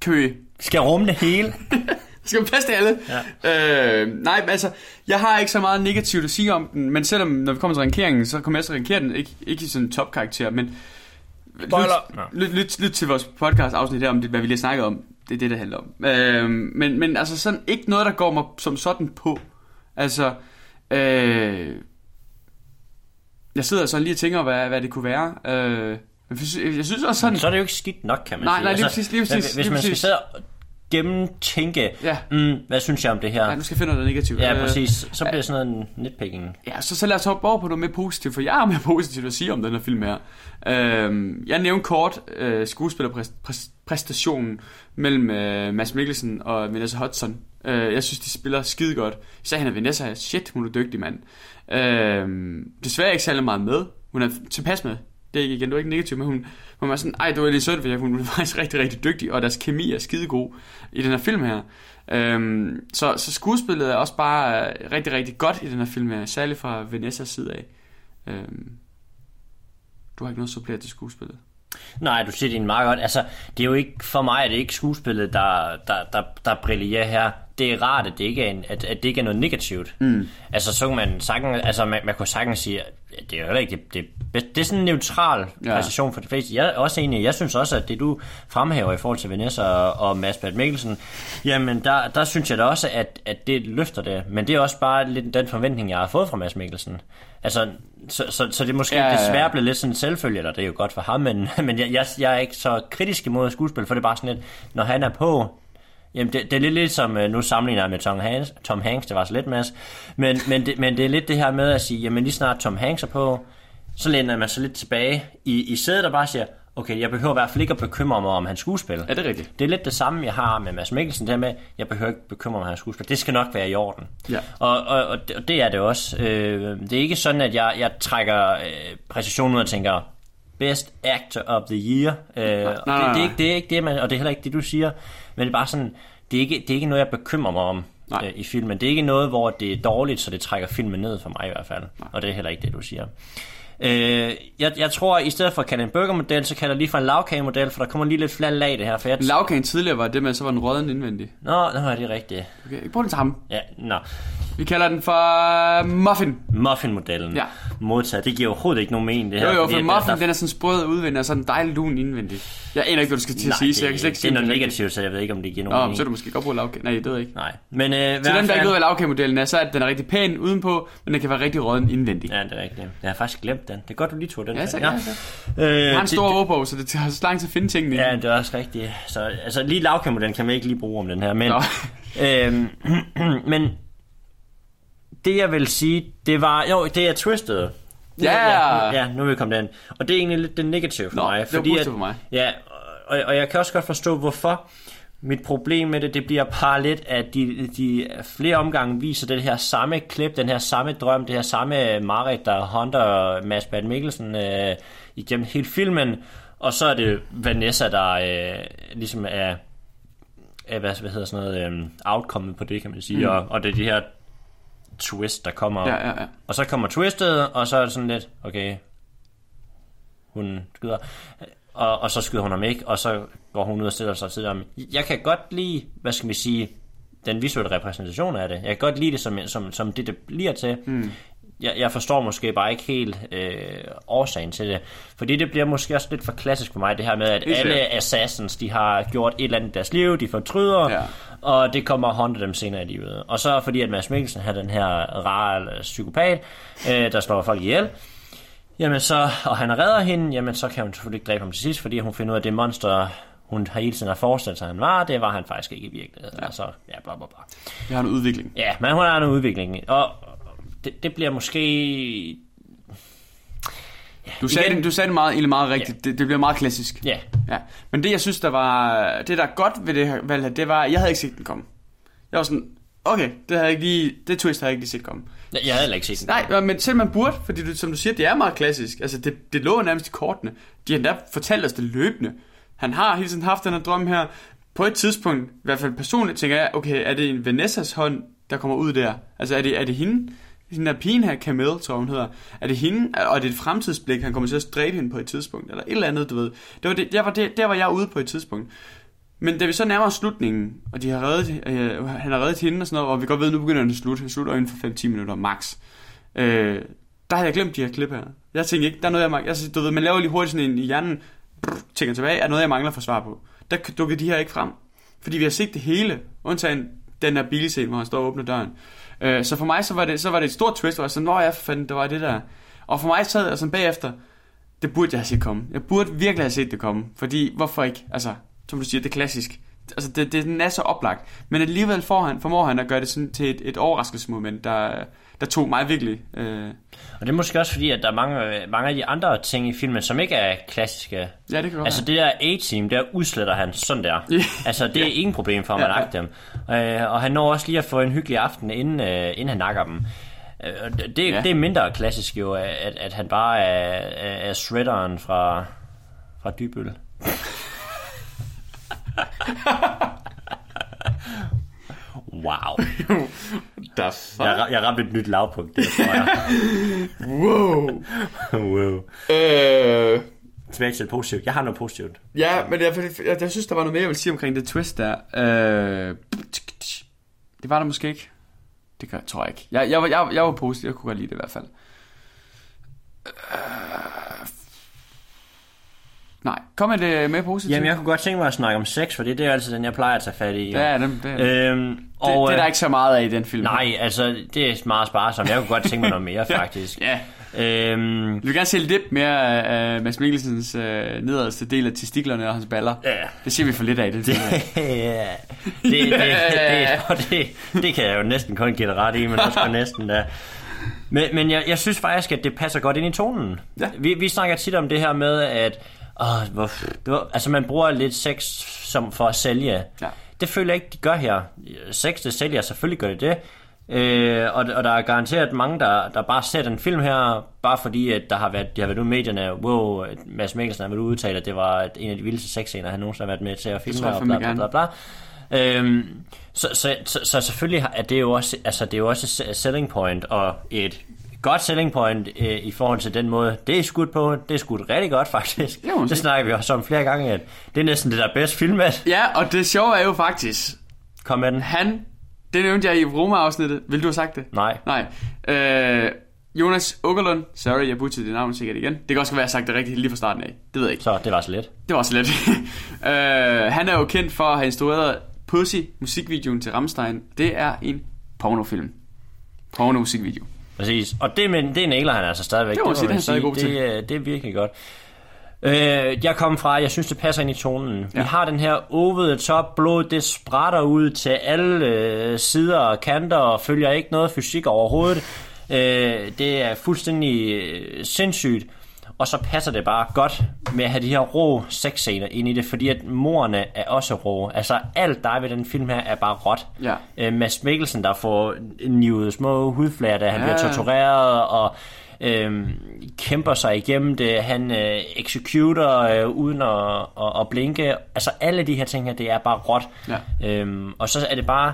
Køge. Skal rumme det hele. Skal man plads til alle? Ja. Øh, nej, altså, jeg har ikke så meget negativt at sige om den, men selvom, når vi kommer til rankeringen, så kommer jeg til at rankere den, ikke, ikke i sådan en topkarakter, men lyt, lyt, lyt, lyt til vores podcast-afsnit her, om det, hvad vi lige snakker om. Det er det, det handler om. Øh, men, men altså sådan, ikke noget, der går mig som sådan på. Altså, øh, jeg sidder sådan lige og tænker, hvad, hvad det kunne være. Øh, jeg synes også sådan... Så er det jo ikke skidt nok, kan man nej, sige. Nej, lige præcis, lige præcis. Hvis lige man præcis. Skal sidde gennemtænke, ja. mm, hvad synes jeg om det her? Ja, nu skal jeg finde noget negativt. Ja, præcis. Så bliver sådan noget nitpicking. Ja, så, så lad os hoppe over på noget mere positivt, for jeg har mere positivt at sige om den her film her. Øhm, jeg nævnte kort øh, skuespillerpræstationen mellem øh, Mads Mikkelsen og Vanessa Hudson. Øh, jeg synes, de spiller skide godt. Især hende og Vanessa, shit, hun er dygtig, mand. Øh, desværre ikke særlig meget med. Hun er tilpas med. Det er ikke igen, det var ikke negativt, men hun, hun var sådan, ej, det var lidt sødt, fordi hun var faktisk rigtig, rigtig dygtig, og deres kemi er skidegod i den her film her. Øhm, så, så skuespillet er også bare rigtig, rigtig godt i den her film her, særligt fra Vanessas side af. Øhm, du har ikke noget supplerer til skuespillet. Nej, du siger det meget godt. Altså, det er jo ikke, for mig er det ikke skuespillet, der, der, der, der brillerer her. Det er rart, at det ikke er, en, at, at det ikke er noget negativt. Mm. Altså, så man sagtens, altså, man, man kunne sagtens sige, at det er jo ikke det, det, det er sådan en neutral præcision ja. For de fleste. Jeg er også enig, jeg synes også, at det du fremhæver i forhold til Vanessa og, og Mads Mikkelsen, jamen, der, der synes jeg da også, at, at det løfter det. Men det er også bare lidt den forventning, jeg har fået fra Mads Mikkelsen. Altså, så, så, så det måske ja, ja. desværre blev lidt sådan en selvfølge, eller det er jo godt for ham, men, men jeg, jeg, jeg er ikke så kritisk imod skuespil, for det er bare sådan lidt, når han er på... Jamen, det, det er lidt, lidt som, nu sammenligner jeg med Tom Hanks, Tom Hanks det var så lidt, Mads, men, men, det, men det er lidt det her med at sige, jamen lige snart Tom Hanks er på, så læner man sig lidt tilbage i, i sædet og bare siger, okay, jeg behøver i hvert fald ikke at bekymre mig om hans skuespil. Er det rigtigt? Det er lidt det samme, jeg har med Mads Mikkelsen, det her med, jeg behøver ikke bekymre mig om hans skuespil. Det skal nok være i orden. Ja. Og, og, og, det, og det er det også. Øh, det er ikke sådan, at jeg, jeg trækker øh, præcisionen ud og tænker, best actor of the year. Øh, nej, nej, nej. Det, det, er ikke, det er ikke det, man, og det er heller ikke det, du siger. Men det er bare sådan, det er ikke, det er ikke noget, jeg bekymrer mig om øh, i filmen. Det er ikke noget, hvor det er dårligt, så det trækker filmen ned for mig i hvert fald. Nej. Og det er heller ikke det, du siger. Øh, jeg, jeg tror, at i stedet for at kalde en burgermodel, så kalder jeg lige for en lavkagemodel, for der kommer lige lidt flat lag i det her. For jeg t- lavkagen tidligere var det, men så var den rødden indvendig. Nå, nå er det rigtigt. Okay, prøv den til ham. Ja, nå. Vi kalder den for muffin. Muffin-modellen. Ja. Modtaget. Det giver overhovedet ikke nogen mening, det her. Jo, jo, for det, muffin, der... den er sådan sprød udvendig og sådan dejlig lun indvendig. Jeg aner ikke, hvad du skal til at sige, så jeg kan slet ikke sige det. Det er noget negativt, så jeg ved ikke, om det giver nogen mening. Nå, så du måske godt bruge lavkage. Nej, det ved jeg ikke. Nej. Men, øh, til dem, der ikke ved, hvad lavkagemodellen er, så er den er rigtig pæn udenpå, men den kan være rigtig rødden indvendig. Ja, det er rigtigt. Jeg har faktisk glemt den. Det er godt, du lige tog den. Ja, så, ja. Ja, så. Øh, jeg har en stor ordbog, så det tager så langt til at finde tingene. Ja, det er også rigtigt. Så altså, lige lavkagemodellen kan vi ikke lige bruge om den her. Men, øhm, men det jeg vil sige, det var, jo, det er twistet. Ja. Yeah. Ja, nu er vi kommet ind. Og det er egentlig lidt det negative for Nå, mig. Fordi det var positivt for mig. At, ja, og, og jeg kan også godt forstå, hvorfor. Mit problem med det, det bliver bare lidt, at de, de flere omgange viser den her samme klip, den her samme drøm, det her samme mareridt, der hunter Mads Mikkelsen øh, igennem hele filmen. Og så er det Vanessa, der øh, ligesom er, er, hvad hedder sådan noget, øh, outcomeet på det, kan man sige. Mm. Og, og det er de her twist, der kommer. Ja, ja, ja. Og så kommer twistet, og så er det sådan lidt, okay, hun skyder... Og, og så skyder hun ham ikke, og så går hun ud og stiller sig og siger, jeg kan godt lide, hvad skal vi sige, den visuelle repræsentation af det. Jeg kan godt lide det, som, som, som det, det bliver til. Mm. Jeg, jeg forstår måske bare ikke helt øh, årsagen til det. Fordi det bliver måske også lidt for klassisk for mig, det her med, at alle assassins, de har gjort et eller andet i deres liv, de fortryder, ja. Og det kommer at håndte dem senere i livet. Og så fordi, at Mads Mikkelsen har den her rare psykopat, øh, der slår folk ihjel, jamen så, og han redder hende, jamen så kan hun selvfølgelig ikke dræbe ham til sidst, fordi hun finder ud af det monster, hun hele tiden har forestillet sig, han var, det var han faktisk ikke i virkeligheden. Ja. Altså, ja, bla bla bla. Det har en udvikling. Ja, men hun har en udvikling, og det, det bliver måske... Ja, du, sagde igen... det, du sagde det meget, meget rigtigt, ja. det, det bliver meget klassisk. Ja. Ja. Men det, jeg synes, der var, det der godt ved det her, det var, jeg havde ikke set den komme. Jeg var sådan... Okay, det havde jeg ikke lige, det twist havde jeg ikke lige set komme. Jeg havde ikke set den. Nej, men selv man burde, fordi det, som du siger, det er meget klassisk. Altså det, det lå nærmest i kortene. De har endda fortalt os det løbende. Han har hele tiden haft den her drøm her. På et tidspunkt, i hvert fald personligt, tænker jeg, okay, er det en Vanessas hånd, der kommer ud der? Altså er det, er det hende? Den der pigen her, Camille, tror hun hedder. Er det hende, og er det et fremtidsblik, han kommer til at dræbe hende på et tidspunkt? Eller et eller andet, du ved. Det var det, der, var det, der var jeg ude på et tidspunkt. Men da vi så nærmer slutningen, og de har reddet, øh, han har reddet hende og sådan noget, og vi godt ved, at nu begynder den at slutte. Han slutter inden for fem til ti minutter max. Øh, der har jeg glemt de her klip her. Jeg tænker ikke, der er noget, jeg mangler. Jeg, du ved, man laver lige hurtigt sådan en i hjernen, brrr, tænker tilbage, er noget, jeg mangler for svar på. Der dukker de her ikke frem. Fordi vi har set det hele, undtagen den der bilscene, hvor han står og åbner døren. Øh, så for mig, så var, det, så var det et stort twist, hvor jeg sådan, nå ja, for fanden, det var det der. Og for mig sad jeg sådan bagefter, det burde jeg have set komme. Jeg burde virkelig have set det komme, fordi hvorfor ikke? Altså... Som du siger, det er klassisk. altså det, det, den er så oplagt, men alligevel får han, formår han at gøre det sådan til et, et overraskelsesmoment, der, der tog mig virkelig. Øh. Og det er måske også fordi, at der er mange, mange af de andre ting i filmen, som ikke er klassiske. Ja, det kan godt altså være. Det der A-team, der udsletter han sådan der. Altså det er ja. ingen problem for ham at ja, nakke ja. dem. Øh, og han når også lige at få en hyggelig aften, inden, øh, inden han nakker dem. Øh, det, ja. det er mindre klassisk jo, at, at han bare er, er shredderen fra, fra Dybøl. Wow. Jeg, jeg ramte et nyt lavpunkt der, tror jeg. Wow. Wow. Øh... Tilbage til det positivt. Jeg har noget positivt. Ja, men jeg, jeg, jeg synes, der var noget mere, jeg ville sige omkring det twist der. Øh... Det var der måske ikke. Det kan, tror jeg ikke. Jeg, jeg, jeg, jeg var positiv. Jeg kunne godt lide det i hvert fald. Øh... Nej, kom med det med positivt. Jamen jeg kunne godt tænke mig at snakke om sex, for det er altid den jeg plejer at tage fat i. Ja, det, det, øhm, det, og, det er der ikke så meget af i den film. Nej, altså det er meget sparsomt. Jeg kunne godt tænke mig noget mere faktisk. Ja. øhm, Jeg vil gerne se lidt mere af uh, Mads Mikkelsens uh, nederste del af testiklerne og hans baller. Ja. Det ser vi for lidt af i det. Det, ja. det, det, det, det, det, det kan jeg jo næsten kun give ret i, men også på næsten da. Men, men jeg, jeg synes faktisk, at det passer godt ind i tonen. Ja. Vi, vi snakker tit om det her med, at Oh, hvor, det var, altså man bruger lidt sex som for at sælge. Ja. Det føler jeg ikke de gør her. Sex det sælger, selvfølgelig gør det det. øh, og, og der er garanteret mange der, der bare ser den film her, bare fordi at der har været, de har været ude i medierne. Wow, Mads Mikkelsen har været ude udtale, at det var en af de vildeste sexscener han nogensinde har været med til at filme. Jeg tror, bla, bla, bla, bla. Øhm, så, så, så, så selvfølgelig er det jo også, altså det er jo også et selling point, og et godt selling point øh, i forhold til den måde det er skudt på. Det er skudt rigtig godt faktisk. Jo, det snakker vi også om flere gange, at det er næsten det der bedste filmet. Ja, og det sjove er jo faktisk, kom med den. Han, det nævnte jeg i Roma-afsnittet. Vil du have sagt det? Nej. Nej. Øh, Jonas Åkerlund, sorry, jeg butchede dit navn sikkert igen. Det kan også være, at jeg sagt det rigtigt lige fra starten af. Det ved jeg ikke. Så det var så let. Det var så let. øh, han er jo kendt for at have instrueret Pussy, musikvideoen til Ramstein. Det er en pornofilm. Porno-musikvideo. Præcis. Og det, men det nægler han altså stadigvæk. Det, det, det, sige. Det, det er virkelig godt. øh, Jeg kom fra, jeg synes det passer ind i tonen. Ja. Vi har den her over the top, blod det sprætter ud til alle øh, sider og kanter, og følger ikke noget fysik overhovedet. øh, Det er fuldstændig øh, sindssygt. Og så passer det bare godt med at have de her rå sexscener ind i det, fordi at morerne er også rå. Altså alt der er ved den film her er bare råt. Ja. øh, Mads Mikkelsen der får nivet små hudflager, da han ja. bliver tortureret og øh, kæmper sig igennem det. Han øh, executer øh, uden at, at, at blinke. Altså alle de her ting her, det er bare råt. Ja. øh, Og så er det bare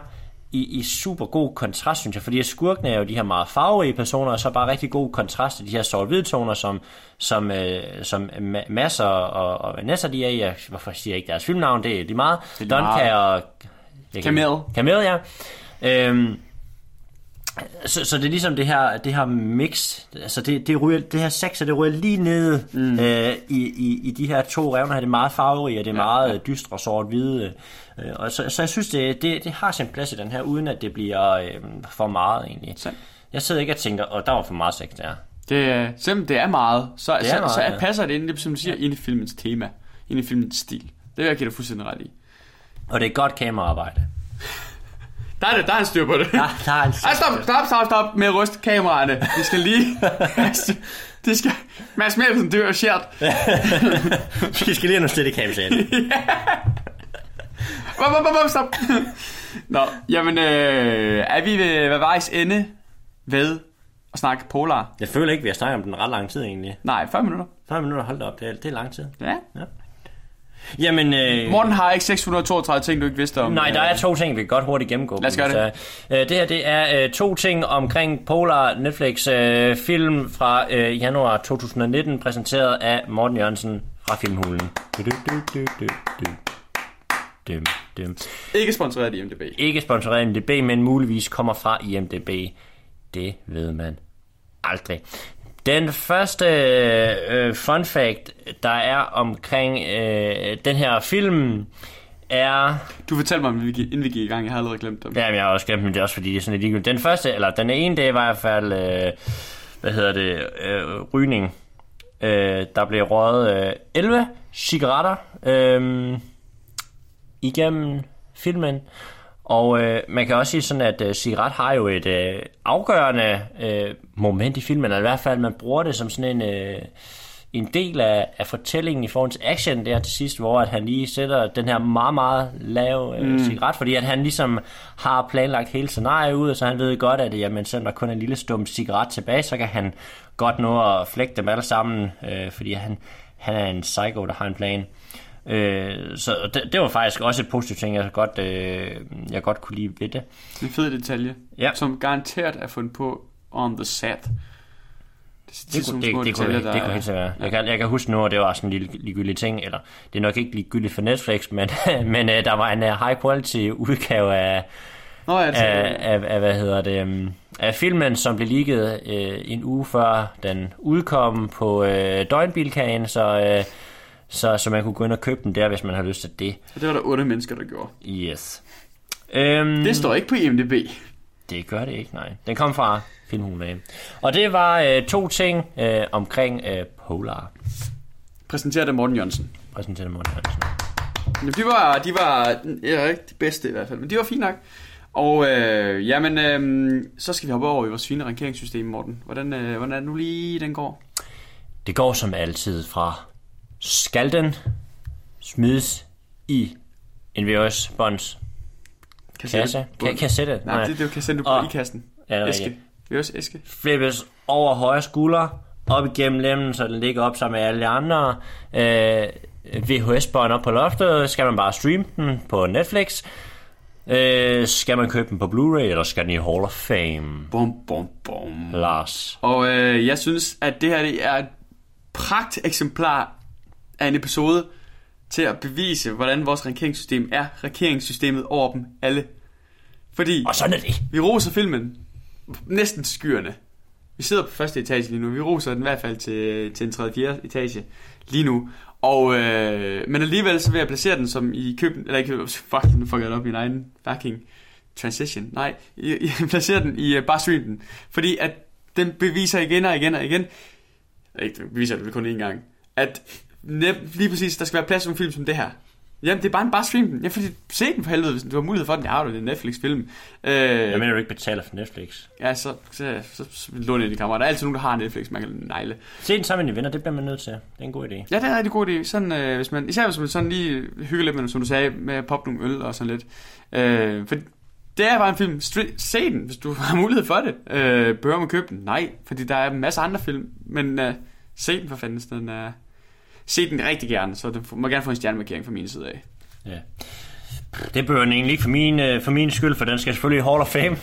I, i super god kontrast, synes jeg, fordi skurkene er jo de her meget farverige personer, og så bare rigtig god kontrast til de her sort-hvide toner, som, som, øh, som Mads og, og Vanessa, de er i. Jeg, hvorfor siger jeg ikke deres filmnavn? Det er lige meget. Donka og Camille. Camille, ja. Øhm, så, så det er ligesom det her, det her mix, altså det, det, ryger, det her sex, det ryger lige nede mm. øh, i, i, i de her to revner her. Det er meget farverige, og det er ja, meget ja. dystre og sort-hvide. Og så, så jeg synes, det, det, det har sin plads i den her, uden at det bliver øh, for meget egentlig. Så. Jeg sidder ikke og tænker, og der var for meget sex der. Det, selvom det er meget, så, det er så, meget, så ja. passer det ind, som du siger, ja. ind i filmens tema, ind i filmens stil. Det vil jeg give dig fuldstændig ret i. Og det er godt kameraarbejde. Der er, det, der er en styr på det. Ja, der er en styr. Ej, stop, stop, stop, stop med at ryste kameraerne. Vi skal lige... Det skal... Mads Mikkelsen dør og sjert. Vi skal lige have nogle stedt i kameraerne. Bum, bum, bum, stop. Nå, jamen, øh, er vi ved, ved vejs ende ved at snakke Polar? Jeg føler ikke, vi har snakket om den ret lang tid egentlig. Nej, fem minutter. fem minutter, hold da op, det er, det er lang tid. Ja, ja. Jamen, øh... Morten har ikke seks hundrede og toogtredive ting, du ikke vidste om. Nej, der er to ting, vi kan godt hurtigt gennemgå. Lad os gøre det. Så, øh, det her, det er øh, to ting omkring Polar, Netflix øh, film fra øh, januar to tusind og nitten, præsenteret af Morten Jørgensen fra Filmhulen. Du, du, du, du, du. Dem, dem. Ikke sponsoreret af I M D B. Ikke sponsoreret af I M D B, men muligvis kommer fra I M D B. Det ved man aldrig. Den første øh, fun fact, der er omkring øh, den her film, er... Du fortalte mig, inden vi gik i gang. Jeg har allerede glemt dem. Jamen, jeg har også glemt dem. Det er også fordi, det er sådan lidt... Den første, eller den ene dag var i hvert fald... Øh, hvad hedder det? Øh, rygning. Øh, der blev røget øh, elleve cigaretter... Øh, igennem filmen. Og øh, man kan også sige sådan, at øh, cigaret har jo et øh, afgørende øh, moment i filmen, eller i hvert fald man bruger det som sådan en, øh, en del af, af fortællingen i forhold til action der til sidst, hvor at han lige sætter den her meget, meget lav øh, mm. cigaret, fordi at han ligesom har planlagt hele scenariet ud, og så han ved godt, at jamen, selvom der kun er en lille stum cigaret tilbage, så kan han godt nå at flække dem alle sammen, øh, fordi han, han er en psycho, der har en plan. Øh, så det, det var faktisk også et positivt ting, jeg godt, øh, jeg godt kunne lide ved det. Det er en fed detalje, ja. Som garanteret er fundet på on the set. Det, det, kunne, det, det, detaljer, det, det, det kunne helt sikkert være. Jeg kan, jeg kan huske nu, at det var sådan en lille ligegyldig ting, eller det er nok ikke ligegyldigt for Netflix, men, men øh, der var en uh, high quality udgave af, Nå, af, af, af, hvad hedder det, um, af filmen, som blev leaget øh, en uge før den udkom på øh, døgnbilkagen, så... Øh, Så, så man kunne gå ind og købe den der, hvis man har lyst til det. Og det var der otte mennesker, der gjorde. Yes. Øhm, det står ikke på I M D B. Det gør det ikke, nej. Den kom fra Filmhulen. Og det var øh, to ting øh, omkring øh, Polar. Præsenteret af Morten Jørgensen. Præsenteret af Morten Jørgensen. Jamen, de var, de var ja, ikke de bedste i hvert fald, men de var fint nok. Og øh, jamen, øh, så skal vi hoppe over i vores fine rankeringssystem, Morten. Hvordan, øh, hvordan er det nu lige, den går? Det går som altid fra... Skal den smides i en V H S-bånds kasse? Kassette? Nej, Nej, det er jo kassetten, du putter i kassen. Ja, æske. V H S-æske. Flippes over højre skulder, op igennem lemmen, så den ligger op sammen med alle de andre. Øh, V H S-bånd op på loftet. Skal man bare streame den på Netflix? Øh, skal man købe den på Blu-ray, eller skal den i Hall of Fame? Bum, bum, bum. Lars. Og øh, jeg synes, at det her det er et pragt eksemplar af en episode til at bevise, hvordan vores rankeringssystem er rankeringssystemet over dem alle. Fordi og sådan er det. Vi roser filmen næsten skyrende. Vi sidder på første etage lige nu. Vi roser den i hvert fald til, til en tredje, fjerde etage lige nu. Og, øh, men alligevel så vil jeg placere den som i køben... Eller ikke... Fuck, nu fucker jeg op i min egen fucking transition. Nej, jeg, jeg placerer den i uh, bare stream den. Fordi at den beviser igen og igen og igen... Ikke, den beviser det kun én gang. At... Lige præcis, der skal være plads til en film som det her. Jamen, det er bare en bare stream den. Ja, fordi se den for helvede, hvis du har mulighed for den. Ja, det er en Netflix-film. Øh, jeg mener, du ikke betaler for Netflix. Ja, så, så, så, så låner jeg de kameraer. Der er altid nogen, der har Netflix, man kan negle. Se den sammen med venner, det bliver man nødt til. Det er en god idé. Ja, det er en rigtig god idé. Sådan, øh, hvis man, især hvis man sådan lige hygger lidt med, som du sagde, med at poppe nogle øl og sådan lidt. Øh, for det er bare en film. Stri- se den, hvis du har mulighed for det. Øh, behøver man købe den? Nej, fordi der er en masse andre film. Men øh, se den for fanden, den er... Se den rigtig gerne, så den må gerne få en stjernemarkering fra min side af. Ja. Det bør den egentlig ikke for min, for min skyld, for den skal selvfølgelig i Hall of Fame.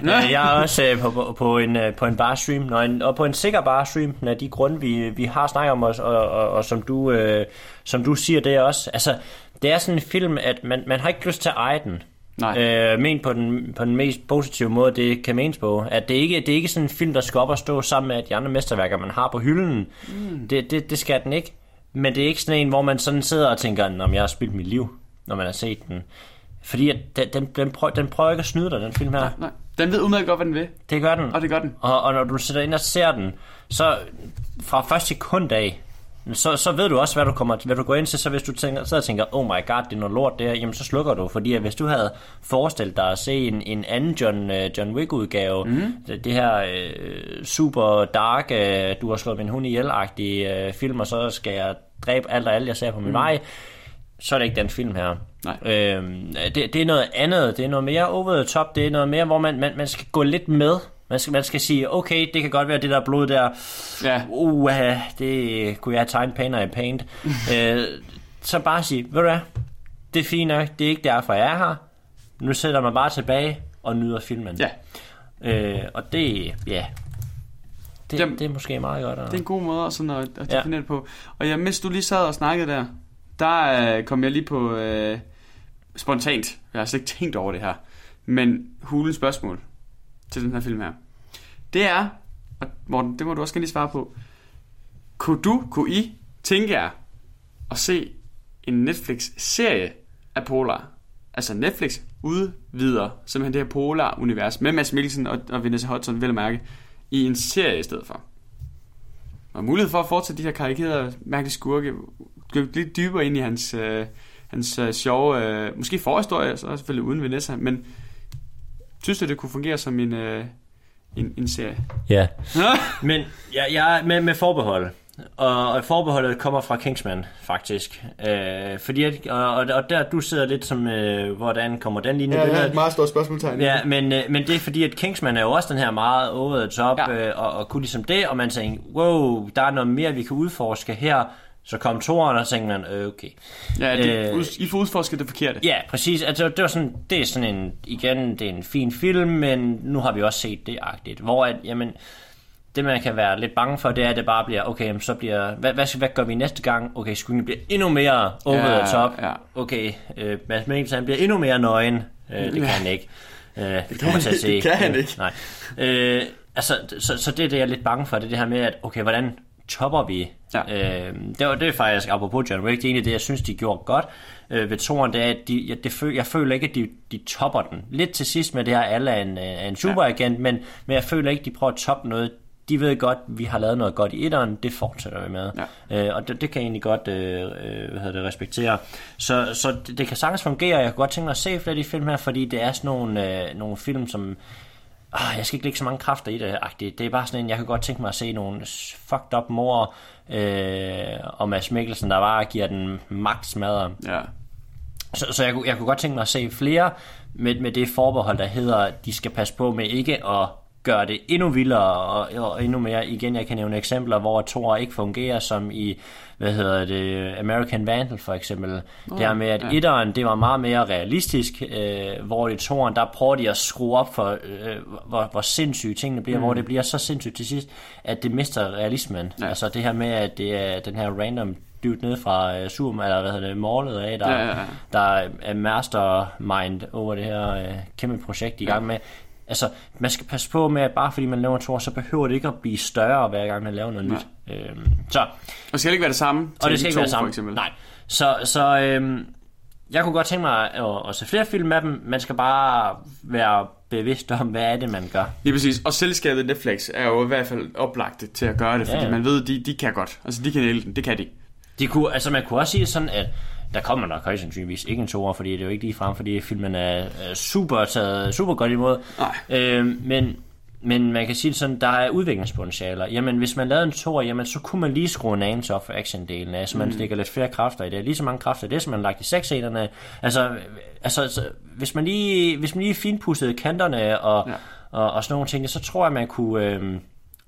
Nej, jeg er også på, på, en, på en barstream, og, en, og på en sikker barstream, af de grunde, vi, vi har snakket om os, og, og, og som, du, øh, som du siger, det er også. Altså, det er sådan en film, at man, man har ikke lyst til at eje den. Nej. Øh, men på den, på den mest positive måde, det kan menes på. At det ikke det er ikke sådan en film, der skal op og stå sammen med de andre mesterværker, man har på hylden. Mm. Det, det, det skal den ikke. Men det er ikke sådan en, hvor man sådan sidder og tænker, om jeg har spildt mit liv, når man har set den. Fordi den, den, den, prøver, den prøver ikke at snyde dig, den film her. Nej, nej. Den ved udmærket godt, hvad den vil. Det gør den. Og det gør den. Og, og når du sætter ind og ser den, så fra første sekund af, så, så ved du også, hvad du, kommer, hvad du går ind til. Så hvis du tænker, sidder og tænker, oh my god, det er noget lort der, jamen så slukker du. Fordi hvis du havde forestillet dig at se en, en anden John, John Wick-udgave, mm-hmm. det, det her øh, super dark, øh, du har slået min hund ihjel-agtige øh, film, og så skal jeg dræbe alt og alt, jeg ser på min mm-hmm. vej, så er det ikke den film her. Nej. Øhm, det, det er noget andet, det er noget mere over the top, det er noget mere, hvor man, man, man skal gå lidt med. Man skal, man skal sige, okay, det kan godt være det der blod der, ja. uh, det kunne jeg have tegnet pænere i paint. øh, så bare sige, ved du hvad, det er fint nok, det er ikke derfor jeg er her, nu sætter man bare tilbage og nyder filmen. Ja. Øh, og det, ja, det, Jamen, det er måske meget godt. Og... Det er en god måde også sådan at, at definere ja. det på. Og ja, mens du lige sad og snakkede der, der øh, kom jeg lige på, øh, spontant, jeg har slet ikke tænkt over det her, men hulens spørgsmål til den her film her. Det er, og Morten, det må du også gerne lige svare på. Kunne du, kunne I tænke jer at se en Netflix-serie af Polar? Altså Netflix udvider simpelthen det her Polar-univers med Mads Mikkelsen og, og Vanessa Hudson, vel mærke, i en serie i stedet for. Og mulighed for at fortsætte de her karikerede mærkelige skurke, dykke lidt dybere ind i hans, øh, hans øh, sjove, øh, måske forhistorie, så selvfølgelig uden Vanessa, men synes du, det kunne fungere som en, øh, en, en serie? Ja, men jeg, jeg er med, med forbehold. Og forbeholdet kommer fra Kingsman, faktisk. Øh, fordi at, og, og der, du sidder lidt som, øh, hvordan kommer den linje? Ja, det er et meget stort spørgsmålstegn. Ja, men, øh, men det er fordi, at Kingsman er jo også den her meget over the top, ja. øh, og, og kunne ligesom det, og man tænker, wow, der er noget mere, vi kan udforske her. Så kom toeren, og så tænkte man, øh, okay. Ja, det, øh, I får udforsket det forkerte. Ja, præcis. Altså, det, var sådan, det er sådan en, igen, det er en fin film, men nu har vi også set det-agtigt. Hvor at, jamen... Det, man kan være lidt bange for, det er, at det bare bliver, okay, så bliver, hvad, hvad, hvad gør vi næste gang? Okay, skyggen bliver endnu mere over the top. Ja, ja. Okay, øh, Mads Mikkelsen bliver endnu mere nøgen. Øh, det kan han ikke. Øh, det, det kommer til at se. Det kan han ikke. Nej. Øh, altså, så, så det er det, jeg er lidt bange for, det er det her med, at okay, hvordan topper vi? Ja. Øh, det, var, det er faktisk, apropos John Wick, det er egentlig det, jeg synes, de gjorde godt øh, ved toren, det er, at de, jeg, det føl, jeg føler ikke, at de, de topper den. Lidt til sidst med det her, alle er en, en superagent, ja. men, men jeg føler ikke, de prøver at toppe noget. De ved godt, vi har lavet noget godt i etteren, det fortsætter vi med. Ja. Øh, og det, det kan jeg egentlig godt øh, hvad hedder det, respektere. Så, så det, det kan sagtens fungere, jeg kan godt tænke mig at se flere af de film her, fordi det er sådan nogle, øh, nogle film, som... Øh, jeg skal ikke lægge så mange kræfter i det-agtigt. Det er bare sådan en, jeg kan godt tænke mig at se nogle fucked up mor øh, og Mads Mikkelsen, der bare giver den maks madder. Ja. Så, så jeg, jeg kunne godt tænke mig at se flere med, med det forbehold, der hedder, at de skal passe på med ikke at... gør det endnu vildere og, og endnu mere. Igen, jeg kan nævne eksempler, hvor toer ikke fungerer, som i, hvad hedder det, American Vandal for eksempel. Oh, det her med, at etteren, ja. det var meget mere realistisk, øh, hvor i toeren, der prøver de at skrue op for, øh, hvor, hvor sindssyge tingene bliver, mm. hvor det bliver så sindssygt til sidst, at det mister realismen. Ja. Altså det her med, at det er den her random dybt ned fra øh, Zoom, eller hvad hedder det, målet af, der, ja, ja, ja. der er mastermind over det her øh, kæmpe projekt i gang ja. med. Altså, man skal passe på med, at bare fordi man laver en tor, så behøver det ikke at blive større, hver gang man laver noget Nej. nyt. Øhm, så. Og det skal ikke være det samme. Og det skal ikke være det samme, for nej. Så, så øhm, jeg kunne godt tænke mig at, at se flere film af dem. Man skal bare være bevidst om, hvad er det, man gør. Lige præcis. Og selskabet Netflix er jo i hvert fald oplagt til at gøre det, fordi ja, ja. man ved, de, de kan godt. Altså, de kan næle den. Det kan de. de kunne, altså, man kunne også sige sådan, at der kommer nok højst sandsynligvis ikke en toer, fordi det er jo ikke lige frem, fordi filmen er super taget super godt imod. Øh, men, men man kan sige sådan, der er udviklingspotentialer. Jamen, hvis man lavede en toer, jamen, så kunne man lige skrue en anelse op for actiondelen af, så man mm. stikker lidt flere kræfter i det. Lige så mange kræfter i det, som man lagt i sexscenerne. Altså, altså, altså hvis, man lige, hvis man lige finpudsede kanterne og, ja. og, og sådan nogle ting, så tror jeg, man kunne... Øh,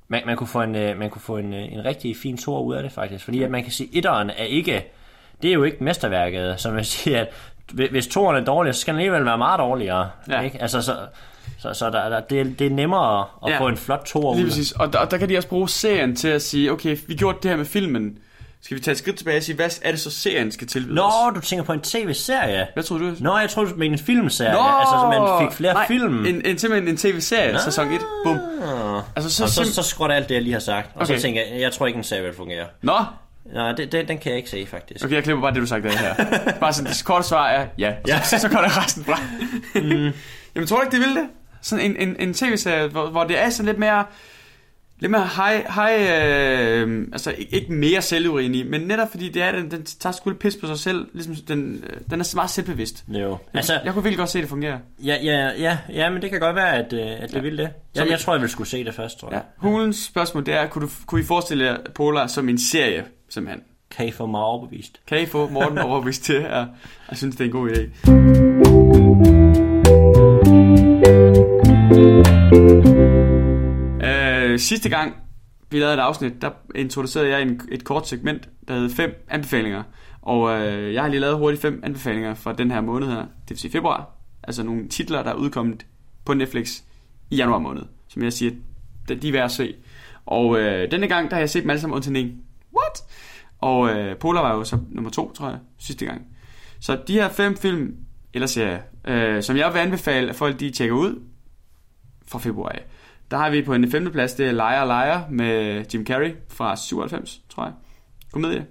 Man, man kunne få, en, man kunne få en, en rigtig fin tor ud af det, faktisk. Fordi at man kan sige, at etteren er ikke... Det er jo ikke mesterværket, som man siger, at hvis toeren er dårlig, så skal den alligevel være meget dårligere. Ja. Ikke? Altså, så så, så der, der, det, det er nemmere at ja. få en flot tor ud. Lige præcis. Og der, og der kan de også bruge serien til at sige, okay, vi gjorde det her med filmen. Skal vi tage et skridt tilbage og sige, hvad er det så serien skal tilbydes? Nå, du tænker på en tv-serie. Hvad tror du? Nå, jeg tror du mente en filmserie. Nå, altså, så man fik flere nej, film. En, en, simpelthen en tv-serie, sæson et. Bum. Altså, så, og så, sim- så skrutter alt det, jeg lige har sagt. Og okay. så tænker jeg, jeg tror ikke, en serie vil fungere. Nå? Nej, det, det, den kan jeg ikke se, faktisk. Okay, jeg klipper bare det, du sagde der her. Bare sådan, det korte svar er ja. ja. Så, så går der resten fra. mm. Jamen, tror du ikke, det vil det? Sådan en, en, en tv-serie, hvor, hvor det er sådan lidt mere... Lidt mere hej, hej øh, altså ikke mere selvurien i, men netop fordi det er, den, den tager sgu lidt pis på sig selv, ligesom den, den er meget selvbevidst. Jo. Altså, jeg kunne virkelig godt se, det fungerer. Ja, ja, ja, ja men det kan godt være, at, at det ja. vil det. Jeg, jeg tror, jeg ville skulle se det først, tror jeg. Ja. Hulens spørgsmål, det er, kunne, du, kunne I forestille jer Polar som en serie, simpelthen? Kan I få mig overbevist? Kan I få Morten overbevist til, og jeg synes, det er en god idé. Sidste gang vi lavede et afsnit, der introducerede jeg en, et kort segment, der hed fem anbefalinger. Og øh, jeg har lige lavet hurtigt fem anbefalinger fra den her måned her, det vil sige februar. Altså nogle titler, der er udkommet på Netflix i januar måned, som jeg siger, de er værd at se. Og øh, denne gang, der har jeg set dem alle sammen undtagen en. What? Og øh, Polar var jo så nummer to, tror jeg, sidste gang. Så de her fem film, eller serier, øh, som jeg vil anbefale, at folk de tjekker ud fra februar. Der har vi på en femte plads, det er Liar Liar med Jim Carrey fra syvoghalvfems, tror jeg. Komedie.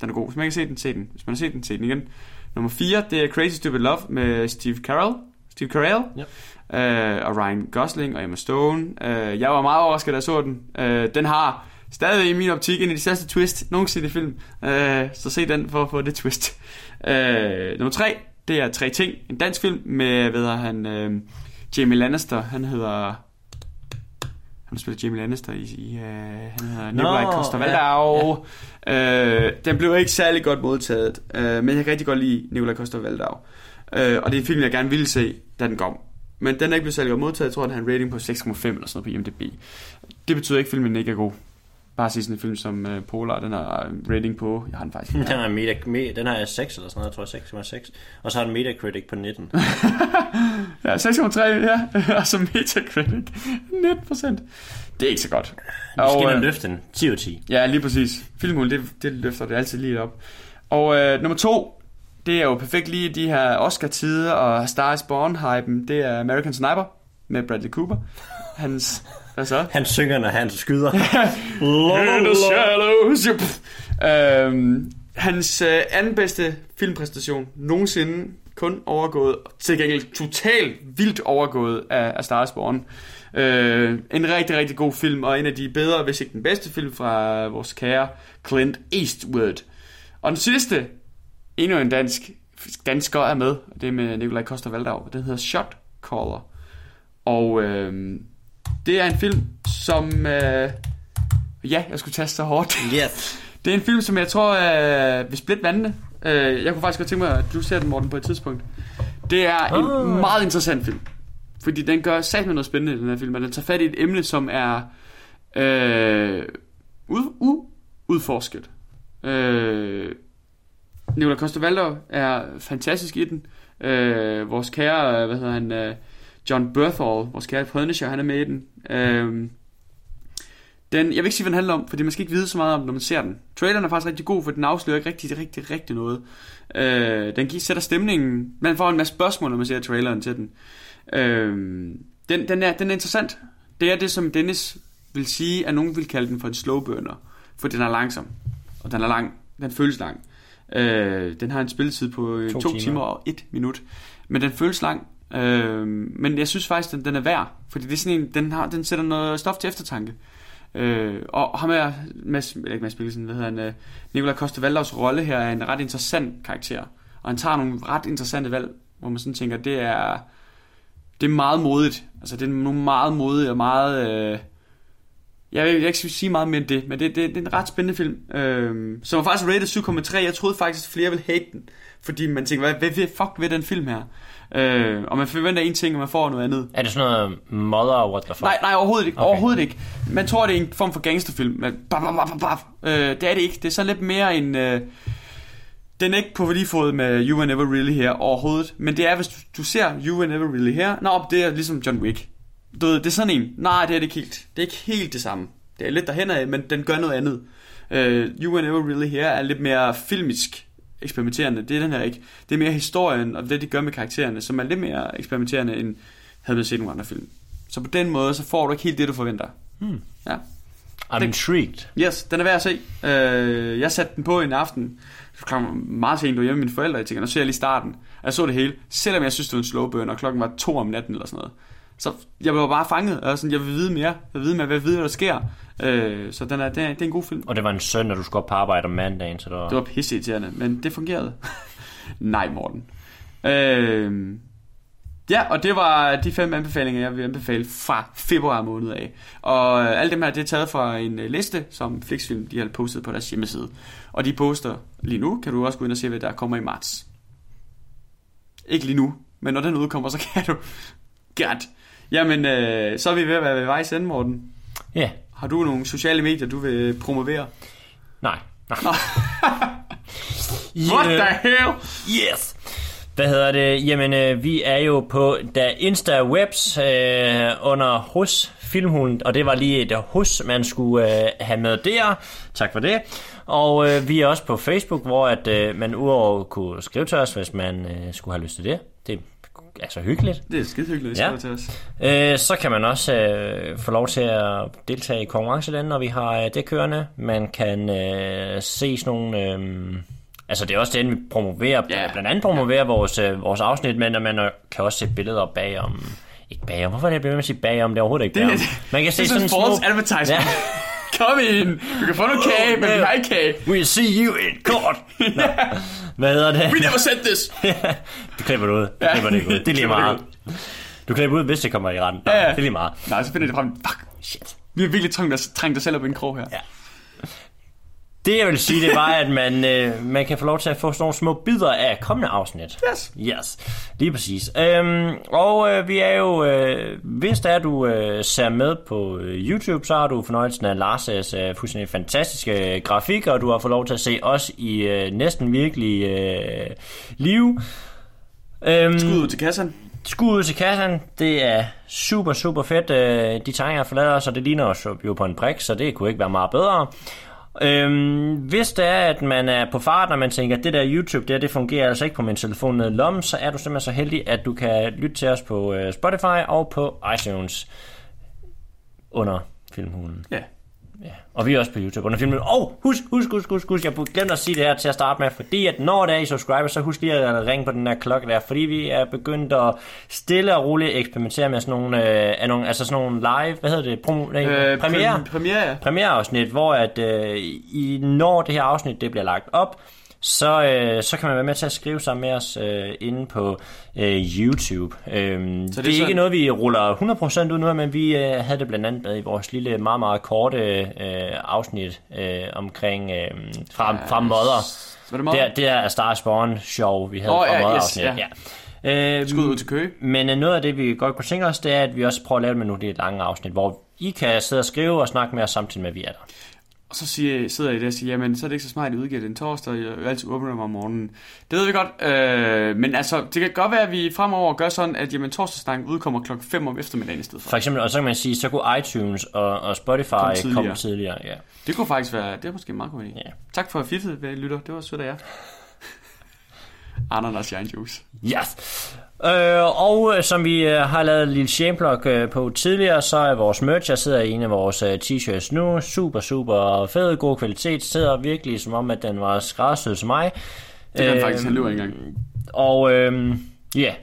Den er god. Hvis man ikke har set den, se den. Hvis man har set den, se den igen. Nummer fire, det er Crazy Stupid Love med Steve Carell. Steve Carell. Ja. Øh, og Ryan Gosling og Emma Stone. Øh, jeg var meget overrasket, da jeg så den. Øh, den har stadig i min optik en af de største twist nogensinde i film. Øh, så se den for at få det twist. Øh, nummer tre, det er Tre ting. En dansk film med, hvad hedder han, øh, Jamie Lannister. Han hedder... Han spiller Jamie Lannister i... i uh, han hedder Nikolaj Coster-Waldau. Ja, ja. Øh, den blev ikke særlig godt modtaget, øh, men jeg kan rigtig godt lide Nikolaj Coster-Waldau. Øh, og det er en film, jeg gerne ville se, da den kom. Men den er ikke blevet særlig godt modtaget. Jeg tror, den har en rating på seks komma fem eller sådan noget på I M D B. Det betyder ikke, at filmen ikke er god. Bare sige sådan en film som uh, Polar, den har rating på... Jeg har den faktisk ikke. Den har, meta, me, den har seks eller sådan noget, jeg tror seks komma seks. Og så har den Metacritic på nitten. Ja, seks komma tre, ja. Og så Metacritic nitten procent. Det er ikke så godt. Vi skal øh, løfte den. ti ud af ti. Ja, lige præcis. Filmhulen, det, det løfter det altid lige op. Og øh, nummer to, det er jo perfekt lige de her Oscar-tider og Star is Born-hypen. Det er American Sniper med Bradley Cooper. Hans... Han synger, når han skyder. In the shallows. øhm, Hans øh, anden bedste filmpræstation nogensinde, kun overgået, til gengæld totalt vildt overgået af, af Star Wars Born. øh, En rigtig, rigtig god film, og en af de bedre, hvis ikke den bedste film fra vores kære Clint Eastwood. Og den sidste, endnu en dansk dansker er med, og det er med Nikolaj Coster-Waldau. Den hedder Shot Caller. Og øh, det er en film, som... Øh... Ja, jeg skulle taste så hårdt. Yes. Det er en film, som jeg tror øh, vil splitte vandene. Øh, jeg kunne faktisk godt tænke mig, at du ser den, Morten, på et tidspunkt. Det er en oh. meget interessant film. Fordi den gør satme noget spændende, den her film. Og den tager fat i et emne, som er øh, uudforsket. Øh, Nikolaj Coster-Waldau er fantastisk i den. Øh, vores kære... Hvad hedder han... Øh, John Berthold, vores kære Prødnischer, han er med i den. Øhm, den. Jeg vil ikke sige, hvad den handler om, fordi man skal ikke vide så meget om, når man ser den. Traileren er faktisk rigtig god, for den afslører ikke rigtig, rigtig, rigtig noget. Øh, den sætter stemningen. Man får en masse spørgsmål, når man ser traileren til den. Øh, den, den, er, den er interessant. Det er det, som Dennis vil sige, at nogen vil kalde den for en slow burner, for den er langsom, og den er lang. Den føles lang. Øh, den har en spilletid på to, to timer. timer og et minut, men den føles lang. Øh, men jeg synes faktisk den, den er værd, fordi det er sådan en, den, har, den sætter noget stof til eftertanke. øh, Og ham er Mads, ikke Mads Mikkelsen, hvad hedder han, øh, Nikolaj Coster-Waldaus rolle her er en ret interessant karakter, og han tager nogle ret interessante valg, hvor man sådan tænker, det er det er meget modigt. Altså det er nogle meget modige og meget øh, jeg vil ikke sige meget mere end det, men det, det, det er en ret spændende film, øh, som er faktisk rated syv komma tre. Jeg troede faktisk flere ville hate den, fordi man tænker, hvad, hvad fuck ved den film her? Øh, og man forventer en ting, og man får noget andet. Er det sådan noget mother what the fuck? Nej, nej, overhovedet ikke, okay. Overhovedet ikke. Man tror, det er en form for gangsterfilm, men bap, bap, bap, bap. Øh, det er det ikke. Det er så lidt mere en øh... Den er ikke på lige fod med You Were Never Really Here overhovedet. Men det er, hvis du, du ser You Were Never Really Here, nå, det er ligesom John Wick, du ved, det er sådan en. Nej, det er det ikke helt. Det er ikke helt det samme. Det er lidt derhen af, men den gør noget andet. øh, You Were Never Really Here er lidt mere filmisk eksperimenterende. Det er den her ikke. Det er mere historien og det, de gør med karaktererne, som er lidt mere eksperimenterende end havde man set nogle andre film. Så på den måde, så får du ikke helt det, du forventer. Hmm. Ja. I'm den, intrigued. Yes, den er værd at se. Øh, jeg satte den på en aften. Så kom meget sent, du var hjemme med mine forældre, jeg tænkte, nu ser jeg lige starten. Og jeg så det hele, selvom jeg synes, det var en slow burn, og klokken var to om natten eller sådan noget. Så jeg blev bare fanget, og sådan, jeg vil vide mere, jeg vil vide mere, hvad, hvad der sker. Øh, så den er, det, er, det er en god film. Og det var en søndag, du skulle op på arbejde om mandagen, så det var... Det var pisseirriterende, men det fungerede. Nej, Morten. Øh, ja, og det var de fem anbefalinger, jeg vil anbefale fra februar måned af. Og øh, alle dem her, det er taget fra en liste, som Flixfilm, de har postet på deres hjemmeside. Og de poster lige nu, kan du også gå ind og se, hvad der kommer i marts. Ikke lige nu, men når den udkommer, så kan du... Godt. Jamen, øh, så er vi ved at være ved vejs ende, Morten. Ja. Yeah. Har du nogle sociale medier, du vil promovere? Nej. Nej. What the hell? Yes. Hvad hedder det? Jamen, øh, vi er jo på der Insta-webs øh, under hos Filmhulen, og det var lige et hos, man skulle øh, have med der. Tak for det. Og øh, vi er også på Facebook, hvor at, øh, man udover kunne skrive til os, hvis man øh, skulle have lyst til det. Det altså hyggeligt. Det er skide hyggeligt, ja. Til os. Øh, så kan man også øh, få lov til at deltage i konkurrencer den, når vi har øh, det kørende. Man kan øh, se sådan nogle... Øh, altså det er også den, vi promoverer, yeah. blandt andet promoverer yeah. vores, øh, vores afsnit, men når man kan også se billeder bagom. Ikke bagom. Hvorfor er det, jeg bliver med at sige bagom? Det er overhovedet ikke bagom. Man kan se sådan en små... advertisement. Ja. Kom ind. Du kan få noget kage, men vi har ikke kage. We see you in court. Nå. Hvad hedder det? We never said this. Du klipper det ud. Du klipper det ikke ud. Det er lige meget. Du klipper ud, hvis det kommer i retten. Nå, ja, ja. Det er lige meget. Nej, så finder det frem. Fuck, shit. Vi har virkelig trængt dig selv op i en krog her. Ja. Det jeg vil sige, det var, at man, øh, man kan få lov til at få sådan nogle små bidder af kommende afsnit. Yes. Yes, lige præcis. Øhm, og øh, vi er jo, øh, hvis der er, du øh, ser med på øh, YouTube, så har du fornøjelsen af Lars' øh, fuldstændig fantastiske øh, grafik, og du har fået lov til at se os i øh, næsten virkelig øh, live. Øhm, Skud ud til kassen. Skud ud til kassen. Det er super, super fedt. Øh, de tegninger forlader os, og det ligner os jo på en prik, så det kunne ikke være meget bedre. Øhm, hvis det er, at man er på fart, og man tænker, at det der YouTube, det, her, det fungerer altså ikke på min telefon nede i lommen, så er du simpelthen så heldig, at du kan lytte til os på øh, Spotify og på iTunes under Filmhulen. Ja. Ja. Og vi er også på YouTube under Filmhulen. Og oh, husk, husk, husk, husk, husk, jeg glemte at sige det her til at starte med, fordi at når der er I subscriber, så husk lige at ringe på den der klokke der, fordi vi er begyndt at stille og roligt eksperimentere med sådan nogle, øh, nogle, altså sådan nogle live, hvad hedder det, prom- øh, premiere, pr- premiere. premiereafsnit, hvor at øh, I, når det her afsnit det bliver lagt op, så, øh, så kan man være med til at skrive sammen med os øh, inde på øh, YouTube. Øhm, så det, det er sådan... ikke noget, vi ruller hundrede procent ud nu, men vi øh, havde det blandt andet med i vores lille, meget, meget korte øh, afsnit øh, omkring øh, fra, ja, fra Mother. Var det Mother? Der, der er Star Spawn show, vi havde oh, fra ja, Mother-afsnit. Yes, ja. Ja. Øh, Skud ud til Køge. Men øh, noget af det, vi godt kunne tænke os, det er, at vi også prøver at lave det med nogle af de lange afsnit, hvor I kan sidde og skrive og snakke med os samtidig med, vi er der. Og så siger, sidder I der og siger, jamen så er det ikke så smart, at I udgiver den torsdag, og jeg altid åbner mig om morgenen. Det ved vi godt, øh, men altså, det kan godt være, at vi fremover gør sådan, at jamen, torsdagsdagen udkommer klokken fem om eftermiddagen i stedet for. For eksempel, og så kan man sige, så kunne iTunes og, og Spotify komme tidligere. Kom tidligere ja. Det kunne faktisk være, det er måske meget godt. Ja. Tak for at fiffe, hvad I lytter, det var sødt af jer. Ananas Jernjuice. Yes! Øh, og som vi øh, har lavet en lille shameplug øh, på tidligere, så er vores merch, jeg sidder i en af vores øh, t-shirts nu, super, super fed, god kvalitet, sidder virkelig som om, at den var skræddersyet til mig. Det kan øh, faktisk, han løber engang. Og ja, øh, yeah.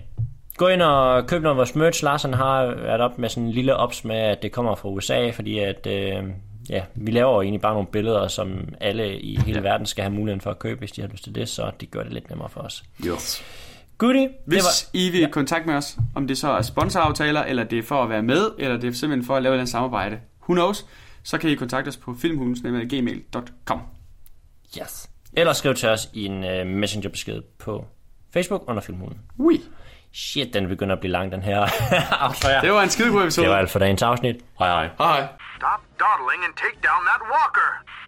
Gå ind og køb noget af vores merch. Larsen har været op med sådan en lille ops med, at det kommer fra U S A, fordi at, øh, ja, vi laver egentlig bare nogle billeder, som alle i hele ja. verden skal have muligheden for at købe, hvis de har lyst til det, så det gør det lidt nemmere for os. Jo. Goodie. Hvis var... I vil ja. kontakte med os, om det så er sponsoraftaler, eller det er for at være med, eller det er simpelthen for at lave et samarbejde, who knows, så kan I kontakte os på filmhulen snabel-a gmail punktum com. Yes. Eller skriv til os i en uh, messengerbesked på Facebook under Filmhulen. Oui. Shit, den begynder at blive lang, den her afslører. Det var en skidegod episode. Det var alt for dagens afsnit. Hej hej. Hej hej. Stop dawdling and take down that walker.